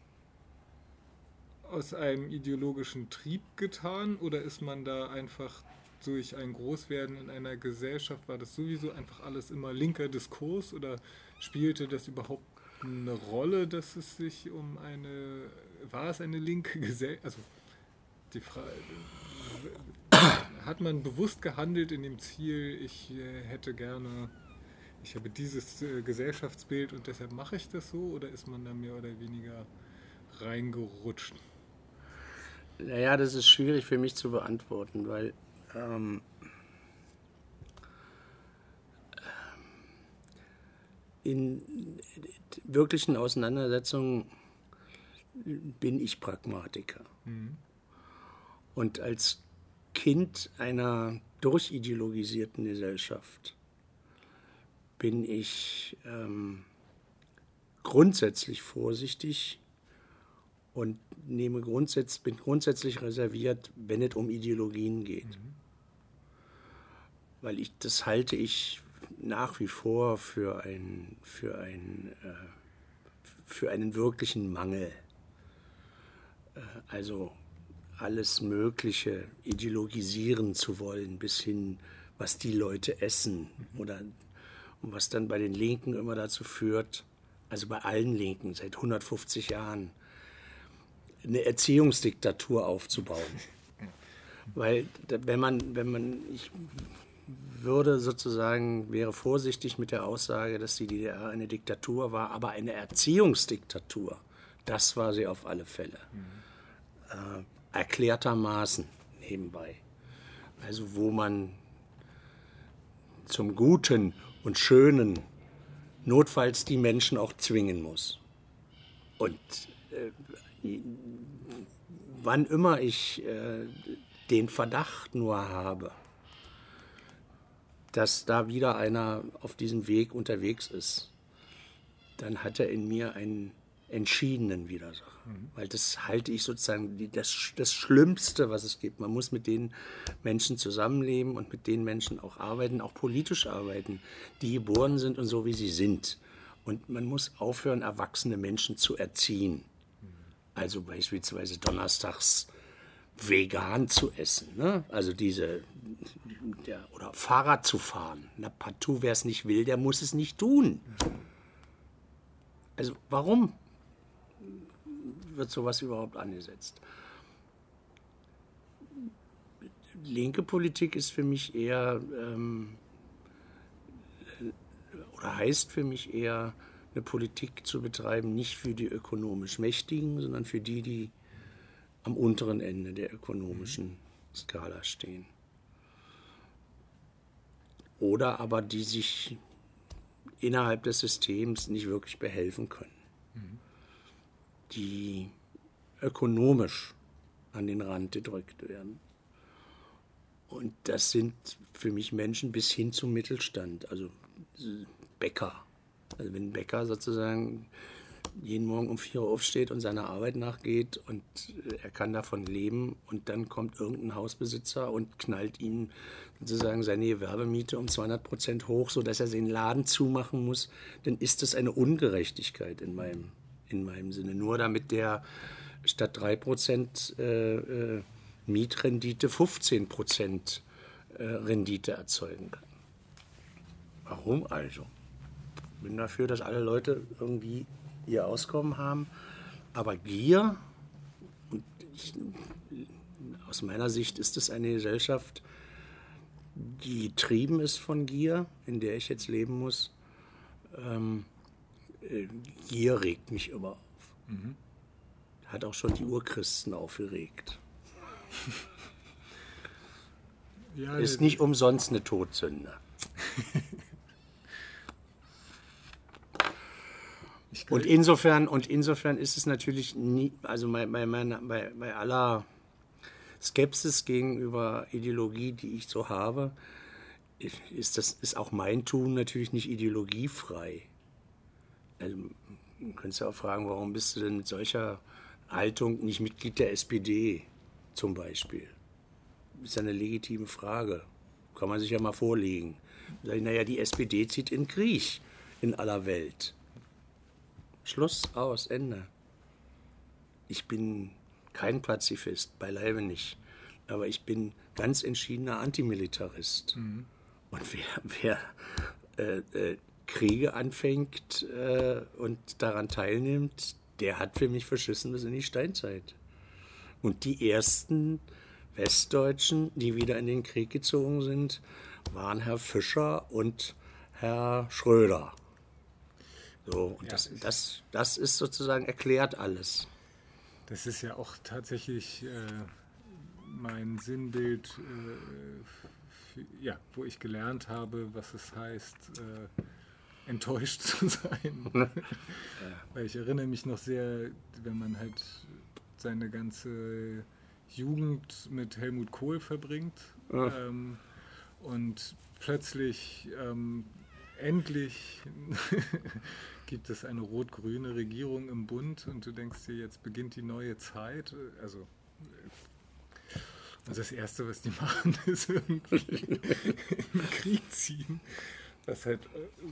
aus einem ideologischen Trieb getan oder ist man da einfach durch ein Großwerden in einer Gesellschaft, war das sowieso einfach alles immer linker Diskurs oder spielte das überhaupt eine Rolle, dass es sich um eine, war es eine linke Gesellschaft, also die Frage, hat man bewusst gehandelt in dem Ziel, ich äh, hätte gerne, ich habe dieses äh, Gesellschaftsbild und deshalb mache ich das so, oder ist man da mehr oder weniger reingerutscht? Naja, das ist schwierig für mich zu beantworten, weil ähm, in wirklichen Auseinandersetzungen bin ich Pragmatiker. Mhm. Und als Kind einer durchideologisierten Gesellschaft bin ich ähm, grundsätzlich vorsichtig und nehme grundsätzlich, bin grundsätzlich reserviert, wenn es um Ideologien geht. Mhm. Weil ich, das halte ich nach wie vor für, ein, für, ein, äh, für einen wirklichen Mangel. Äh, also alles Mögliche ideologisieren zu wollen, bis hin, was die Leute essen. Mhm. Oder, und was dann bei den Linken immer dazu führt, also bei allen Linken seit hundertfünfzig Jahren, eine Erziehungsdiktatur aufzubauen. Weil wenn man, wenn man, ich würde sozusagen, wäre vorsichtig mit der Aussage, dass die D D R eine Diktatur war, aber eine Erziehungsdiktatur, das war sie auf alle Fälle. Mhm. Äh, erklärtermaßen nebenbei. Also wo man zum Guten und Schönen notfalls die Menschen auch zwingen muss. Und äh, wann immer ich äh, den Verdacht nur habe, dass da wieder einer auf diesem Weg unterwegs ist, dann hat er in mir einen entschiedenen Widersacher. Mhm. Weil das halte ich sozusagen das, das Schlimmste, was es gibt. Man muss mit den Menschen zusammenleben und mit den Menschen auch arbeiten, auch politisch arbeiten, die geboren sind und so, wie sie sind. Und man muss aufhören, erwachsene Menschen zu erziehen. Also beispielsweise donnerstags vegan zu essen, ne? Also diese, ja, oder Fahrrad zu fahren. Na, partout, wer es nicht will, der muss es nicht tun. Also warum wird sowas überhaupt angesetzt? Linke Politik ist für mich eher, ähm, oder heißt für mich eher, eine Politik zu betreiben, nicht für die ökonomisch Mächtigen, sondern für die, die am unteren Ende der ökonomischen Skala stehen. Oder aber die sich innerhalb des Systems nicht wirklich behelfen können. Mhm. Die ökonomisch an den Rand gedrückt werden. Und das sind für mich Menschen bis hin zum Mittelstand, also Bäcker. Also wenn ein Bäcker sozusagen jeden Morgen um vier Uhr aufsteht und seiner Arbeit nachgeht und er kann davon leben und dann kommt irgendein Hausbesitzer und knallt ihm sozusagen seine Gewerbemiete um zweihundert Prozent hoch, sodass er seinen Laden zumachen muss, dann ist das eine Ungerechtigkeit in meinem, in meinem Sinne. Nur damit der statt drei Prozent äh, äh, Mietrendite fünfzehn Prozent äh, Rendite erzeugen kann. Warum also? Ich bin dafür, dass alle Leute irgendwie ihr Auskommen haben. Aber Gier, und ich, aus meiner Sicht ist es eine Gesellschaft, die getrieben ist von Gier, in der ich jetzt leben muss. Ähm, Gier regt mich immer auf. Mhm. Hat auch schon die Urchristen aufgeregt. Ja, ist nicht umsonst eine Todsünde. Und insofern, und insofern ist es natürlich nie, also bei, bei, bei, bei aller Skepsis gegenüber Ideologie, die ich so habe, ist, das, ist auch mein Tun natürlich nicht ideologiefrei. Also, du könntest ja auch fragen, warum bist du denn mit solcher Haltung nicht Mitglied der S P D zum Beispiel? Das ist ja eine legitime Frage. Kann man sich ja mal vorlegen. Naja, die S P D zieht in Krieg in aller Welt. Schluss, aus, Ende. Ich bin kein Pazifist, beileibe nicht. Aber ich bin ganz entschiedener Antimilitarist. Mhm. Und wer, wer äh, äh, Kriege anfängt äh, und daran teilnimmt, der hat für mich verschissen bis in die Steinzeit. Und die ersten Westdeutschen, die wieder in den Krieg gezogen sind, waren Herr Fischer und Herr Schröder. So, und das, das, das ist sozusagen erklärt alles. Das ist ja auch tatsächlich äh, mein Sinnbild, äh, für, ja, wo ich gelernt habe, was es heißt, äh, enttäuscht zu sein. Ja. Weil ich erinnere mich noch sehr, wenn man halt seine ganze Jugend mit Helmut Kohl verbringt, ja. ähm, und plötzlich ähm, endlich gibt es eine rot-grüne Regierung im Bund und du denkst dir, jetzt beginnt die neue Zeit. Also, also das Erste, was die machen, ist irgendwie in den Krieg ziehen. Was halt,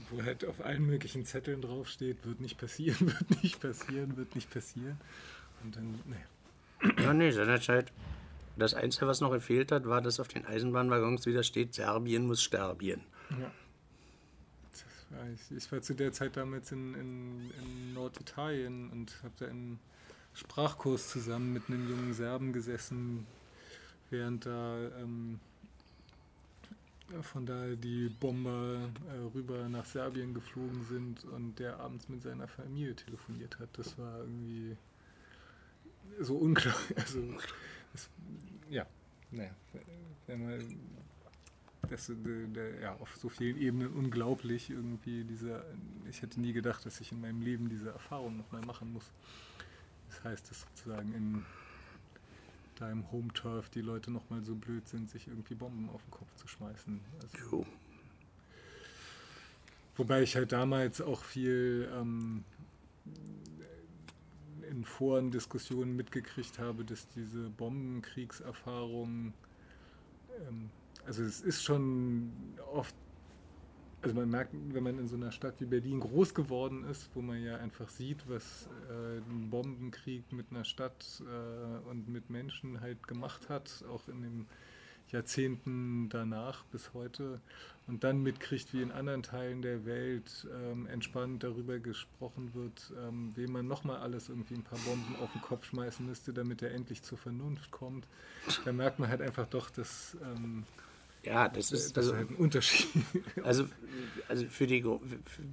wo halt auf allen möglichen Zetteln draufsteht, wird nicht passieren, wird nicht passieren, wird nicht passieren. Und dann, naja. Ja, nee, seinerzeit. Das Einzige, was noch gefehlt hat, war, dass auf den Eisenbahnwaggons wieder steht, Serbien muss Sterbien. Ja. Ich war zu der Zeit damals in, in, in Norditalien und habe da im Sprachkurs zusammen mit einem jungen Serben gesessen, während da ähm, von da die Bomber äh, rüber nach Serbien geflogen sind und der abends mit seiner Familie telefoniert hat. Das war irgendwie so unklar. Also, das, ja, naja, wenn man... Das, der, der, ja, auf so vielen Ebenen unglaublich irgendwie dieser, ich hätte nie gedacht, dass ich in meinem Leben diese Erfahrung nochmal machen muss. Das heißt, dass sozusagen in deinem Home-Turf die Leute nochmal so blöd sind, sich irgendwie Bomben auf den Kopf zu schmeißen. Also, wobei ich halt damals auch viel ähm, in Foren Diskussionen mitgekriegt habe, dass diese Bombenkriegserfahrung ähm, also es ist schon oft, also man merkt, wenn man in so einer Stadt wie Berlin groß geworden ist, wo man ja einfach sieht, was äh, ein Bombenkrieg mit einer Stadt äh, und mit Menschen halt gemacht hat, auch in den Jahrzehnten danach bis heute, und dann mitkriegt, wie in anderen Teilen der Welt ähm, entspannt darüber gesprochen wird, ähm, wem man nochmal alles irgendwie ein paar Bomben auf den Kopf schmeißen müsste, damit er endlich zur Vernunft kommt. Da merkt man halt einfach doch, dass... Ähm, Ja, das ist, das ist also, ein Unterschied. Also, also für die,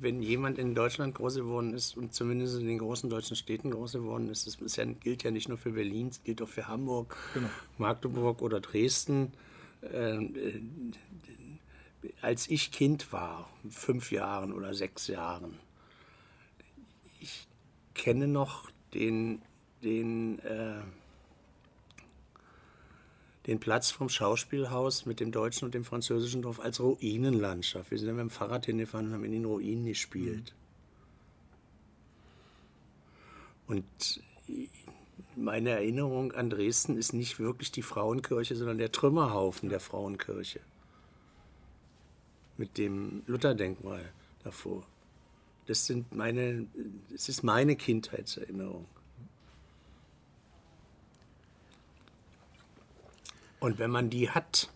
wenn jemand in Deutschland groß geworden ist und zumindest in den großen deutschen Städten groß geworden ist, das ist ja, gilt ja nicht nur für Berlin, es gilt auch für Hamburg, genau. Magdeburg oder Dresden. Ähm, als ich Kind war, fünf Jahren oder sechs Jahren, ich kenne noch den, den äh, den Platz vom Schauspielhaus mit dem deutschen und dem französischen Dorf als Ruinenlandschaft. Wir sind dann mit dem Fahrrad hingefahren und haben in den Ruinen gespielt. Mhm. Und meine Erinnerung an Dresden ist nicht wirklich die Frauenkirche, sondern der Trümmerhaufen der Frauenkirche. Mit dem Lutherdenkmal davor. Das sind meine, das ist meine Kindheitserinnerung. Und wenn man die hat,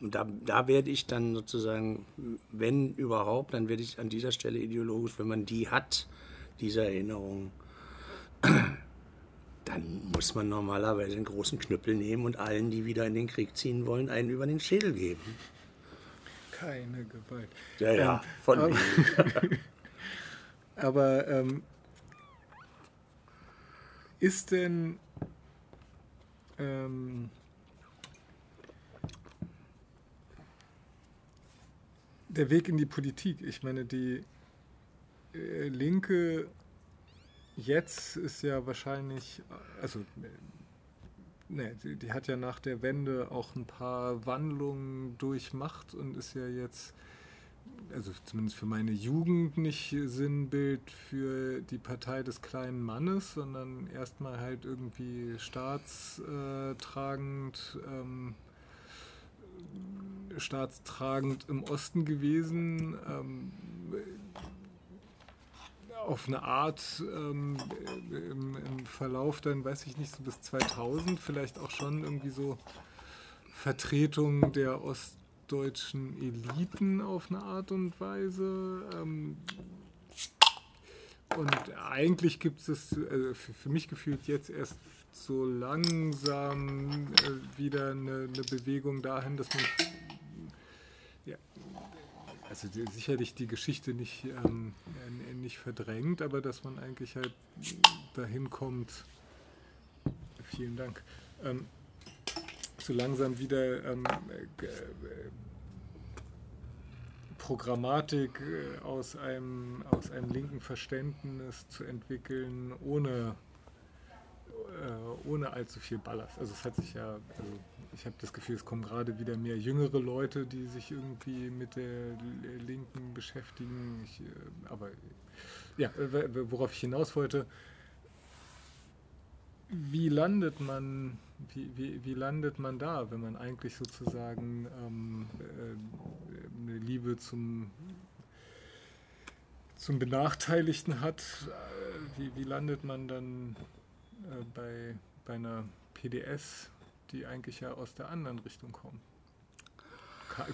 und da, da werde ich dann sozusagen, wenn überhaupt, dann werde ich an dieser Stelle ideologisch, wenn man die hat, diese Erinnerung, dann muss man normalerweise einen großen Knüppel nehmen und allen, die wieder in den Krieg ziehen wollen, einen über den Schädel geben. Keine Gewalt. Ja, ja, von ähm, mir. Aber ähm, ist denn... Ähm, der Weg in die Politik, ich meine, die äh, Linke jetzt ist ja wahrscheinlich, also äh, ne, die, die hat ja nach der Wende auch ein paar Wandlungen durchmacht und ist ja jetzt, also zumindest für meine Jugend, nicht Sinnbild für die Partei des kleinen Mannes, sondern erstmal halt irgendwie staatstragend, ähm, staatstragend im Osten gewesen, ähm, auf eine Art ähm, im, im Verlauf dann, weiß ich nicht, so bis zweitausend vielleicht auch schon irgendwie so Vertretung der Ost deutschen Eliten auf eine Art und Weise. Ähm, Und eigentlich gibt es es also für mich gefühlt jetzt erst so langsam wieder eine, eine Bewegung dahin, dass man ja, also sicherlich die Geschichte nicht, ähm, nicht verdrängt, aber dass man eigentlich halt dahin kommt, vielen Dank, ähm, so langsam wieder ähm, äh, Programmatik aus einem, aus einem linken Verständnis zu entwickeln, ohne ohne allzu viel Ballast. Also es hat sich ja, also ich habe das Gefühl, es kommen gerade wieder mehr jüngere Leute, die sich irgendwie mit der Linken beschäftigen. Ich, aber ja, worauf ich hinaus wollte, wie landet man, wie, wie, wie landet man da, wenn man eigentlich sozusagen ähm, eine Liebe zum zum Benachteiligten hat? Wie, wie landet man dann Bei, bei einer P D S, die eigentlich ja aus der anderen Richtung kommt?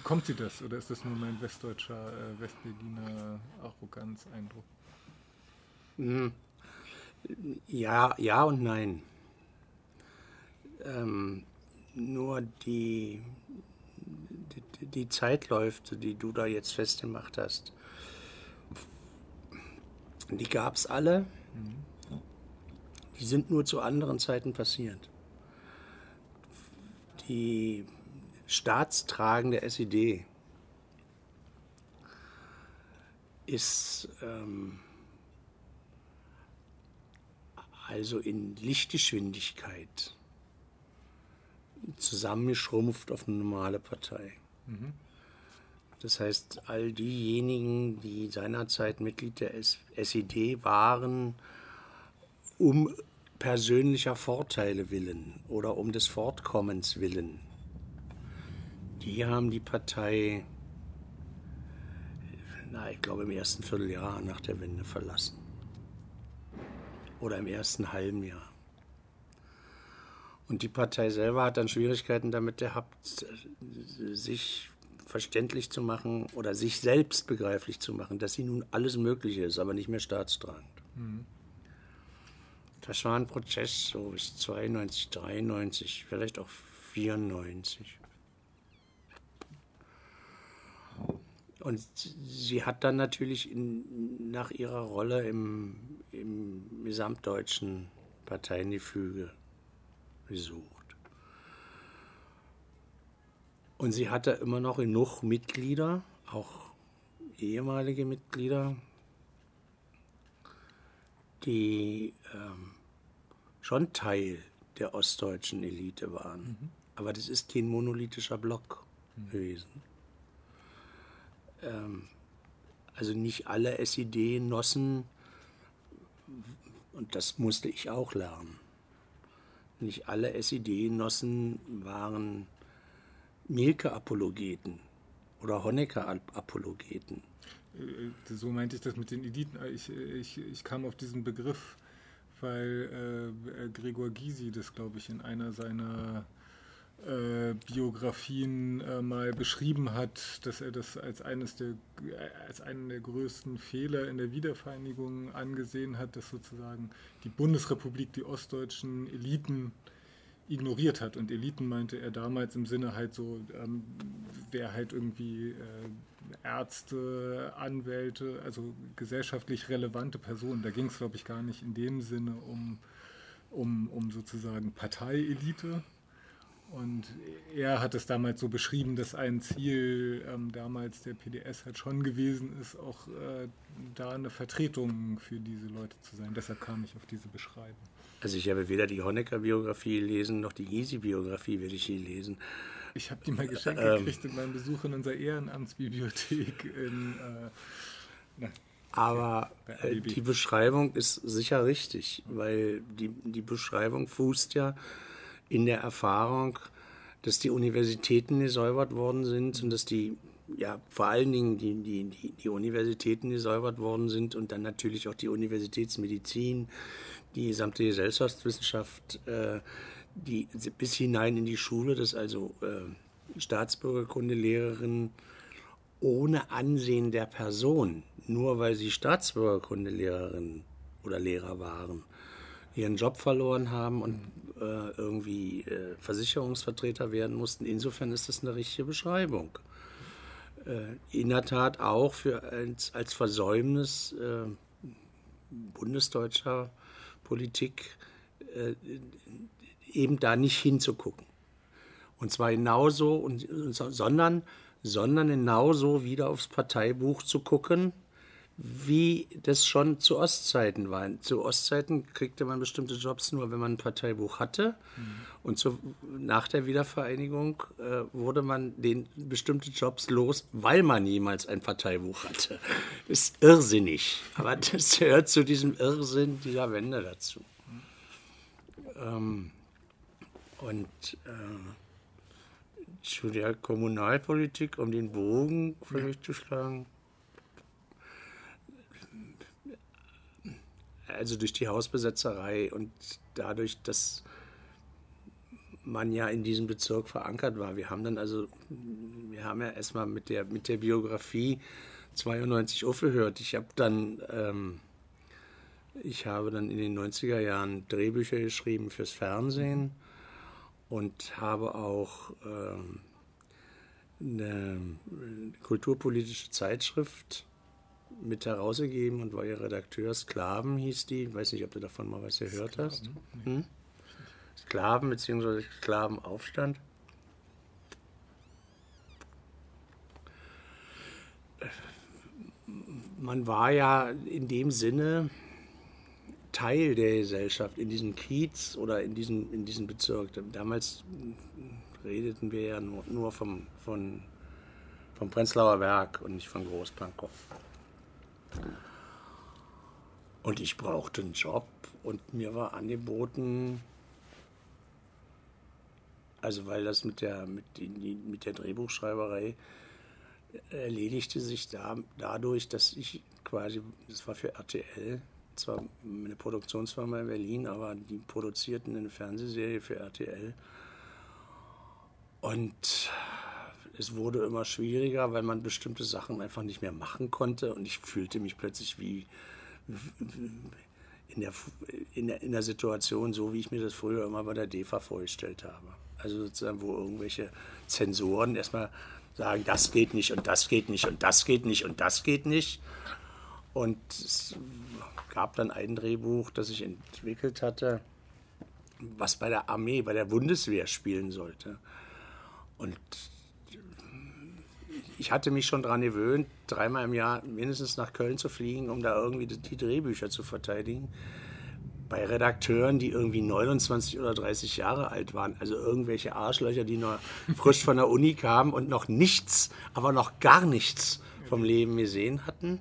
Kommt sie das, oder ist das nur mein westdeutscher, äh, Westberliner Arroganz-Eindruck? Ja, ja und nein. Ähm, nur die, die, die Zeitläufe, die du da jetzt festgemacht hast, die gab es alle. Mhm. Die sind nur zu anderen Zeiten passiert. Die staatstragende S E D ist ähm, also in Lichtgeschwindigkeit zusammengeschrumpft auf eine normale Partei. Mhm. Das heißt, all diejenigen, die seinerzeit Mitglied der S E D waren, um persönlicher Vorteile willen oder um des Fortkommens willen, die haben die Partei, na, ich glaube im ersten Vierteljahr nach der Wende verlassen. Oder im ersten halben Jahr. Und die Partei selber hat dann Schwierigkeiten damit gehabt, sich verständlich zu machen oder sich selbst begreiflich zu machen, dass sie nun alles Mögliche ist, aber nicht mehr staatstragend. Mhm. Das war ein Prozess so bis zweiundneunzig, dreiundneunzig, vielleicht auch vierundneunzig. Und sie hat dann natürlich in, nach ihrer Rolle im, im gesamtdeutschen Parteiengefüge gesucht. Und sie hatte immer noch genug Mitglieder, auch ehemalige Mitglieder, die ähm, schon Teil der ostdeutschen Elite waren. Mhm. Aber das ist kein monolithischer Block mhm. gewesen. Ähm, also nicht alle S E D-Genossen, und das musste ich auch lernen, nicht alle S E D-Genossen waren Mielke-Apologeten oder Honecker-Apologeten. So meinte ich das mit den Eliten. Ich, ich, ich kam auf diesen Begriff, weil äh, Gregor Gysi das, glaube ich, in einer seiner äh, Biografien äh, mal beschrieben hat, dass er das als, eines der, als einen der größten Fehler in der Wiedervereinigung angesehen hat, dass sozusagen die Bundesrepublik die ostdeutschen Eliten ignoriert hat. Und Eliten meinte er damals im Sinne halt so, ähm, wer halt irgendwie... Äh, Ärzte, Anwälte, also gesellschaftlich relevante Personen. Da ging es, glaube ich, gar nicht in dem Sinne um, um, um sozusagen Parteielite. Und er hat es damals so beschrieben, dass ein Ziel ähm, damals der P D S halt schon gewesen ist, auch äh, da eine Vertretung für diese Leute zu sein. Deshalb kam ich auf diese Beschreibung. Also ich habe weder die Honecker-Biografie gelesen, noch die Gysi-Biografie werde ich je lesen. Ich habe die mal geschenkt ähm, gekriegt in meinem Besuch in unserer Ehrenamtsbibliothek. In, äh, na, aber äh, die Beschreibung ist sicher richtig, weil die, die Beschreibung fußt ja in der Erfahrung, dass die Universitäten gesäubert worden sind und dass die, ja, vor allen Dingen die, die, die, die Universitäten gesäubert worden sind und dann natürlich auch die Universitätsmedizin, die gesamte Gesellschaftswissenschaft, äh, die bis hinein in die Schule, dass also äh, Staatsbürgerkundelehrerinnen ohne Ansehen der Person, nur weil sie Staatsbürgerkundelehrerinnen oder Lehrer waren, ihren Job verloren haben und äh, irgendwie äh, Versicherungsvertreter werden mussten. Insofern ist das eine richtige Beschreibung. Äh, in der Tat auch für als, als Versäumnis äh, bundesdeutscher Politik äh, eben da nicht hinzugucken. Und zwar genauso, und, sondern, sondern genauso wieder aufs Parteibuch zu gucken, wie das schon zu Ostzeiten war. Zu Ostzeiten kriegte man bestimmte Jobs nur, wenn man ein Parteibuch hatte. Mhm. Und zu, nach der Wiedervereinigung äh, wurde man den bestimmte Jobs los, weil man jemals ein Parteibuch hatte. Ist irrsinnig. Aber das gehört zu diesem Irrsinn dieser Wende dazu. Ähm, und äh, zu der Kommunalpolitik, um den Bogen für mich zu schlagen, also durch die Hausbesetzerei und dadurch, dass man ja in diesem Bezirk verankert war. Wir haben dann also, wir haben ja erstmal mit der, mit der Biografie zweiundneunzig aufgehört. Ich habe dann, ähm, ich habe dann in den neunziger Jahren Drehbücher geschrieben fürs Fernsehen und habe auch ähm, eine kulturpolitische Zeitschrift mit herausgegeben und war ihr Redakteur. Sklaven hieß die. Ich weiß nicht, ob du davon mal was gehört Sklaven, hast. Hm? Sklaven bzw. Sklavenaufstand. Man war ja in dem Sinne Teil der Gesellschaft in diesem Kiez oder in diesem, in diesem Bezirk. Damals redeten wir ja nur, nur vom, von, vom Prenzlauer Berg und nicht von Groß-Pankow. Und ich brauchte einen Job und mir war angeboten, also weil das mit der, mit den, mit der Drehbuchschreiberei erledigte sich da, dadurch, dass ich quasi, das war für R T L, zwar eine Produktionsfirma in Berlin, aber die produzierten eine Fernsehserie für R T L und es wurde immer schwieriger, weil man bestimmte Sachen einfach nicht mehr machen konnte. Und ich fühlte mich plötzlich wie in der, in der, in der Situation, so wie ich mir das früher immer bei der D E F A vorgestellt habe. Also sozusagen, wo irgendwelche Zensoren erstmal sagen, das geht nicht und das geht nicht und das geht nicht und das geht nicht. Und es gab dann ein Drehbuch, das ich entwickelt hatte, was bei der Armee, bei der Bundeswehr spielen sollte. Und ich hatte mich schon daran gewöhnt, dreimal im Jahr mindestens nach Köln zu fliegen, um da irgendwie die Drehbücher zu verteidigen. Bei Redakteuren, die irgendwie neunundzwanzig oder dreißig Jahre alt waren, also irgendwelche Arschlöcher, die noch frisch von der Uni kamen und noch nichts, aber noch gar nichts vom Leben gesehen hatten.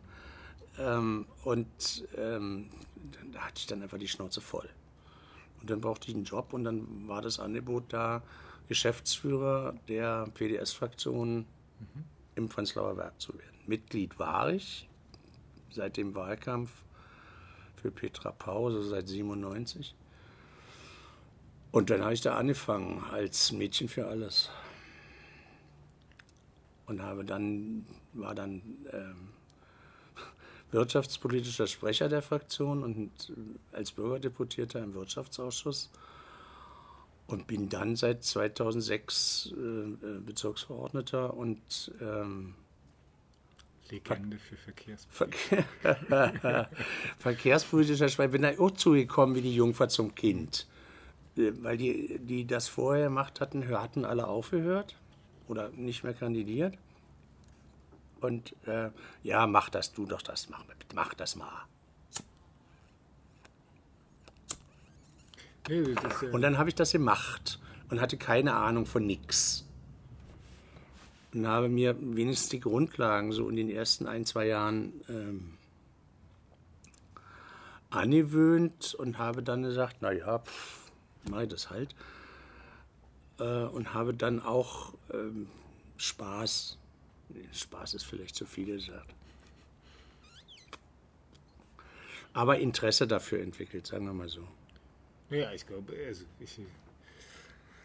Und da hatte ich dann einfach die Schnauze voll. Und dann brauchte ich einen Job und dann war das Angebot da, Geschäftsführer der P D S-Fraktion mhm. im Prenzlauer Berg zu werden. Mitglied war ich seit dem Wahlkampf für Petra Pause, also seit siebenundneunzig. Und dann habe ich da angefangen als Mädchen für alles. Und habe dann, war dann ähm, wirtschaftspolitischer Sprecher der Fraktion und als Bürgerdeputierter im Wirtschaftsausschuss. Und bin dann seit zweitausendsechs äh, Bezirksverordneter und ähm, Legende für Verkehrspolitik. Verkehr Verkehrspolitischer Sprecher. Bin da auch zugekommen wie die Jungfer zum Kind. Äh, weil die, die das vorher gemacht hatten, hatten alle aufgehört oder nicht mehr kandidiert. Und äh, ja, mach das, du doch das, mach, mach das mal. Und dann habe ich das gemacht und hatte keine Ahnung von nichts. Und habe mir wenigstens die Grundlagen so in den ersten ein, zwei Jahren ähm, angewöhnt und habe dann gesagt, naja, mach ich das halt. Äh, und habe dann auch ähm, Spaß, Spaß ist vielleicht zu viel gesagt, aber Interesse dafür entwickelt, sagen wir mal so. Ja, ich glaube, also ich,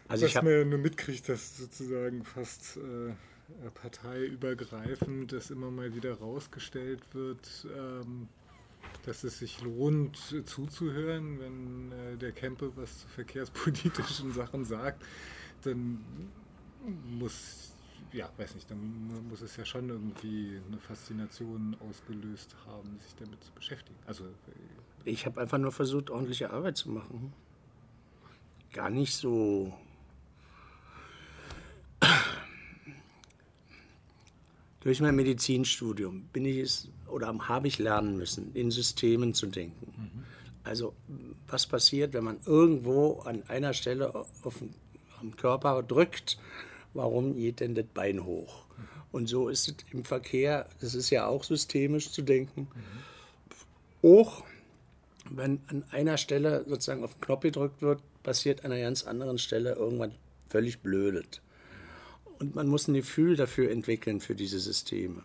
also ich was man ja nur mitkriegt, dass sozusagen fast äh, parteiübergreifend das immer mal wieder rausgestellt wird, ähm, dass es sich lohnt zuzuhören, wenn äh, der Kempe was zu verkehrspolitischen Sachen sagt, dann muss, ja, weiß nicht, dann muss es ja schon irgendwie eine Faszination ausgelöst haben, sich damit zu beschäftigen. Also ich habe einfach nur versucht, ordentliche Arbeit zu machen. Gar nicht so durch mein Medizinstudium bin ich es oder habe ich lernen müssen, in Systemen zu denken. Mhm. Also was passiert, wenn man irgendwo an einer Stelle auf, am Körper drückt? Warum geht denn das Bein hoch? Mhm. Und so ist es im Verkehr. Das ist ja auch systemisch zu denken. Mhm. Auch wenn an einer Stelle sozusagen auf den Knopf gedrückt wird, passiert an einer ganz anderen Stelle irgendwann völlig blödet. Und man muss ein Gefühl dafür entwickeln, für diese Systeme.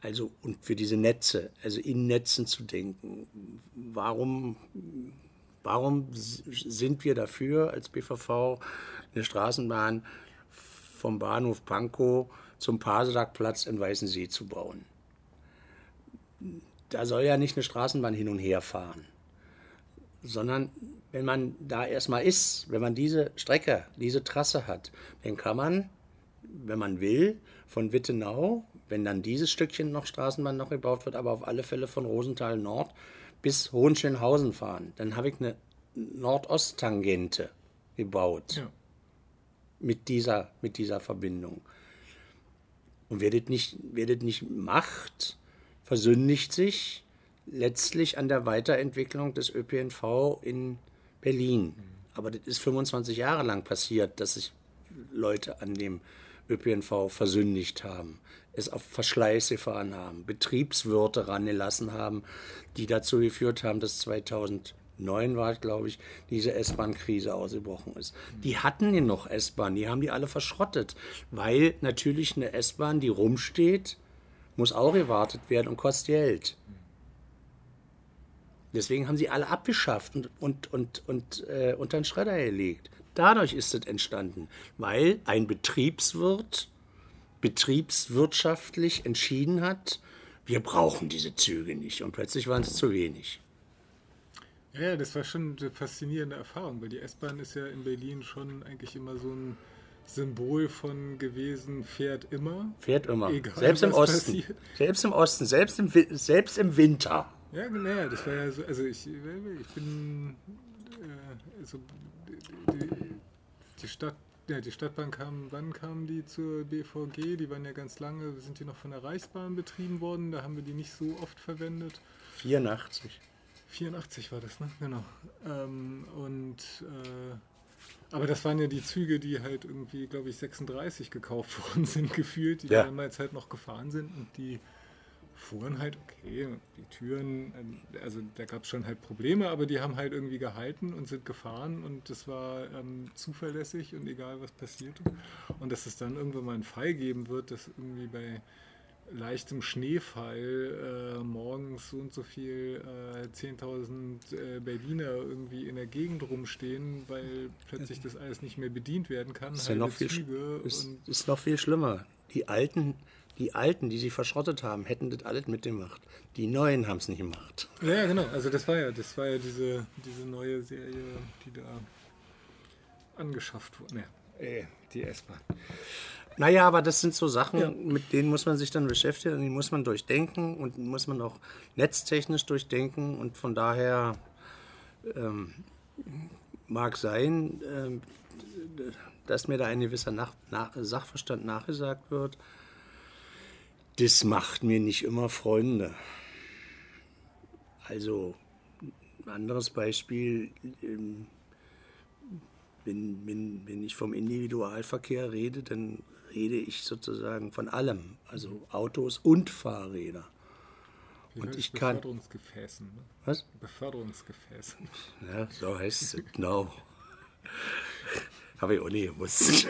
Also, und für diese Netze, also in Netzen zu denken. Warum, warum sind wir dafür, als B V V eine Straßenbahn vom Bahnhof Pankow zum Paselakplatz in Weißensee zu bauen? Da soll ja nicht eine Straßenbahn hin und her fahren, sondern wenn man da erstmal ist, wenn man diese Strecke, diese Trasse hat, dann kann man, wenn man will, von Wittenau, wenn dann dieses Stückchen noch Straßenbahn noch gebaut wird, aber auf alle Fälle von Rosenthal Nord bis Hohenschönhausen fahren. Dann habe ich eine Nordost-Tangente gebaut, ja, mit dieser, mit dieser Verbindung. Und wer das nicht, wer das nicht macht, versündigt sich letztlich an der Weiterentwicklung des Ö P N V in Berlin. Aber das ist fünfundzwanzig Jahre lang passiert, dass sich Leute an dem Ö P N V versündigt haben, es auf Verschleiß gefahren haben, Betriebswirte rangelassen haben, die dazu geführt haben, dass zweitausendneun war, glaube ich, diese S-Bahn-Krise ausgebrochen ist. Die hatten ja noch S-Bahn, die haben die alle verschrottet, weil natürlich eine S-Bahn, die rumsteht, muss auch gewartet werden und kostet Geld. Deswegen haben sie alle abgeschafft und, und, und, und äh, unter den Schredder gelegt. Dadurch ist es entstanden, weil ein Betriebswirt betriebswirtschaftlich entschieden hat, wir brauchen diese Züge nicht. Und plötzlich waren es zu wenig. Ja, das war schon eine faszinierende Erfahrung, weil die S-Bahn ist ja in Berlin schon eigentlich immer so ein Symbol von gewesen, fährt immer. Fährt immer, egal, selbst im Osten. Passiert. Selbst im Osten, selbst im, selbst im Winter. Ja, naja, das war ja so, also ich, ich bin, äh, also die, die Stadt, ja, die Stadtbahn kam, wann kamen die zur B V G? Die waren ja ganz lange, sind die noch von der Reichsbahn betrieben worden, da haben wir die nicht so oft verwendet. vierundachtzig vierundachtzig war das, ne? Genau. Ähm, und, äh, aber das waren ja die Züge, die halt irgendwie, glaube ich, sechsunddreißig gekauft worden sind, gefühlt, die ja damals halt noch gefahren sind und die fuhren halt, okay, die Türen, also da gab es schon halt Probleme, aber die haben halt irgendwie gehalten und sind gefahren und das war ähm, zuverlässig und egal was passierte. Und dass es dann irgendwann mal einen Fall geben wird, dass irgendwie bei leichtem Schneefall äh, morgens so und so viel äh, zehntausend äh, Berliner irgendwie in der Gegend rumstehen, weil plötzlich das alles nicht mehr bedient werden kann. Ist, ja noch, viel sch- ist, und ist noch viel schlimmer. Die alten Die Alten, die sie verschrottet haben, hätten das alles mitgemacht. Die Neuen haben es nicht gemacht. Ja, genau. Also das war ja, das war ja diese, diese neue Serie, die da angeschafft wurde. Ja, äh, die S-Bahn. Naja, aber das sind so Sachen, ja, mit denen muss man sich dann beschäftigen und die muss man durchdenken und muss man auch netztechnisch durchdenken. Und von daher ähm, mag sein, ähm, dass mir da ein gewisser nach, nach, Sachverstand nachgesagt wird. Das macht mir nicht immer Freunde. Also, ein anderes Beispiel, wenn, wenn, wenn ich vom Individualverkehr rede, dann rede ich sozusagen von allem. Also Autos und Fahrräder. Und ich kann Beförderungsgefäßen. Ne? Was? Beförderungsgefäßen. Ja, so heißt es, genau. Habe ich auch nicht gewusst.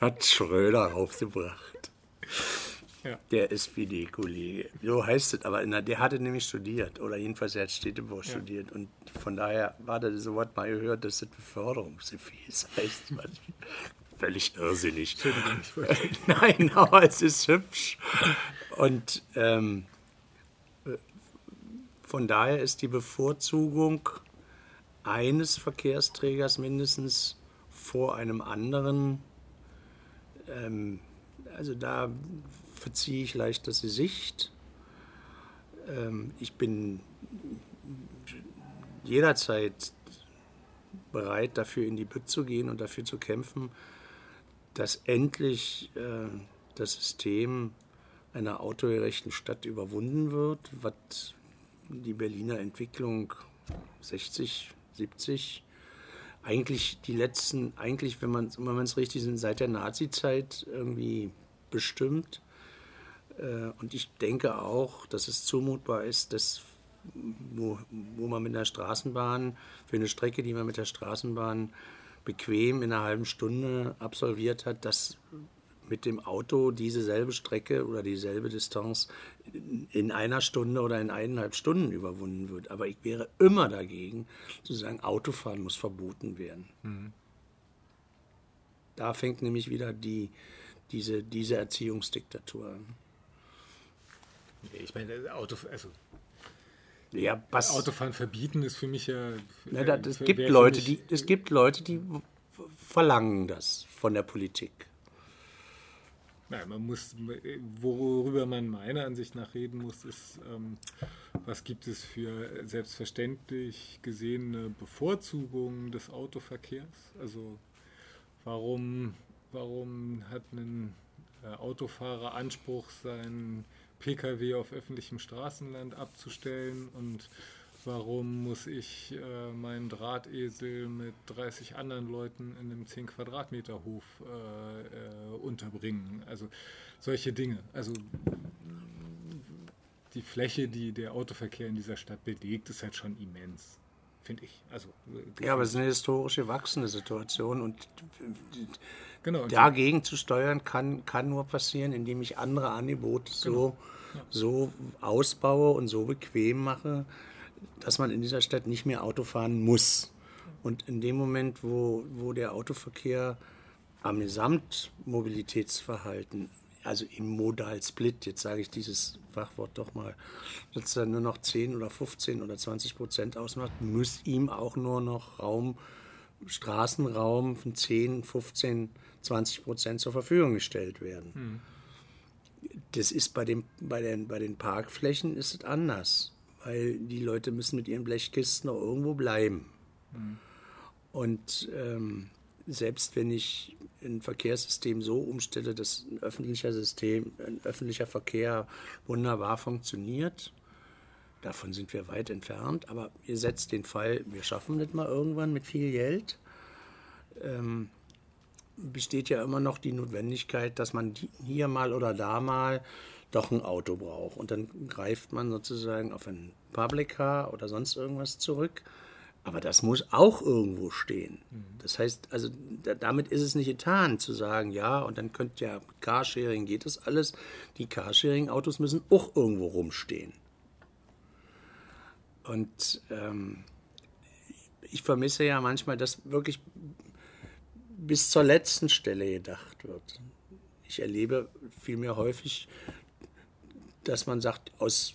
Hat Schröder raufgebracht. Ja. Der S P D-Kollege, so heißt es, aber der, der hatte nämlich studiert, oder jedenfalls er hat Städtebau ja. studiert und von daher war das so was mal gehört, dass das Beförderungsgefäß heißt, völlig irrsinnig. Nein, aber es ist hübsch und ähm, Von daher ist die Bevorzugung eines Verkehrsträgers mindestens vor einem anderen, ähm, also da verziehe ich leicht das Gesicht. Ähm, ich bin jederzeit bereit, dafür in die Bütt zu gehen und dafür zu kämpfen, dass endlich äh, das System einer autogerechten Stadt überwunden wird, was die Berliner Entwicklung sechzig, siebzig, eigentlich die letzten, eigentlich, wenn man wenn man es richtig sieht, seit der Nazi-Zeit irgendwie bestimmt. Äh, und ich denke auch, dass es zumutbar ist, dass wo, wo man mit der Straßenbahn, für eine Strecke, die man mit der Straßenbahn bequem in einer halben Stunde absolviert hat, dass mit dem Auto dieselbe Strecke oder dieselbe Distanz in einer Stunde oder in eineinhalb Stunden überwunden wird. Aber ich wäre immer dagegen, zu sagen, Autofahren muss verboten werden. Mhm. Da fängt nämlich wieder die, diese, diese Erziehungsdiktatur an. Ich meine, Auto, also ja, was, Autofahren verbieten ist für mich ja... Na, das, es, für, gibt Leute, mich, die, es gibt Leute, die verlangen das von der Politik. Nein, man muss, worüber man meiner Ansicht nach reden muss, ist, ähm, was gibt es für selbstverständlich gesehene Bevorzugungen des Autoverkehrs? Also warum, warum hat ein äh, Autofahrer Anspruch, seinen Pkw auf öffentlichem Straßenland abzustellen, und warum muss ich äh, meinen Drahtesel mit dreißig anderen Leuten in einem zehn Quadratmeter Hof äh, äh, unterbringen? Also solche Dinge. Also die Fläche, die der Autoverkehr in dieser Stadt belegt, ist halt schon immens, finde ich. Also, ja, aber es ist eine historische, wachsende Situation, und genau, und dagegen so zu steuern kann, kann nur passieren, indem ich andere Angebote genau. so, ja. so ausbaue und so bequem mache, dass man in dieser Stadt nicht mehr Auto fahren muss. Und in dem Moment, wo, wo der Autoverkehr am Gesamtmobilitätsverhalten, also im Modal-Split, jetzt sage ich dieses Fachwort doch mal, dass er nur noch zehn oder fünfzehn oder zwanzig Prozent ausmacht, muss ihm auch nur noch Raum, Straßenraum von zehn, fünfzehn, zwanzig Prozent zur Verfügung gestellt werden. Hm. Das ist bei, dem, bei, den, bei den Parkflächen ist es anders, weil die Leute müssen mit ihren Blechkisten noch irgendwo bleiben. Mhm. Und ähm, selbst wenn ich ein Verkehrssystem so umstelle, dass ein öffentlicher System, ein öffentlicher Verkehr wunderbar funktioniert, davon sind wir weit entfernt, aber ihr setzt den Fall, wir schaffen das mal irgendwann mit viel Geld, ähm, besteht ja immer noch die Notwendigkeit, dass man hier mal oder da mal doch ein Auto braucht. Und dann greift man sozusagen auf ein Public Car oder sonst irgendwas zurück. Aber das muss auch irgendwo stehen. Das heißt, also da, damit ist es nicht getan, zu sagen, ja, und dann könnt ja, Carsharing geht das alles. Die Carsharing-Autos müssen auch irgendwo rumstehen. Und ähm, ich vermisse ja manchmal, dass wirklich bis zur letzten Stelle gedacht wird. Ich erlebe vielmehr häufig, dass man sagt, aus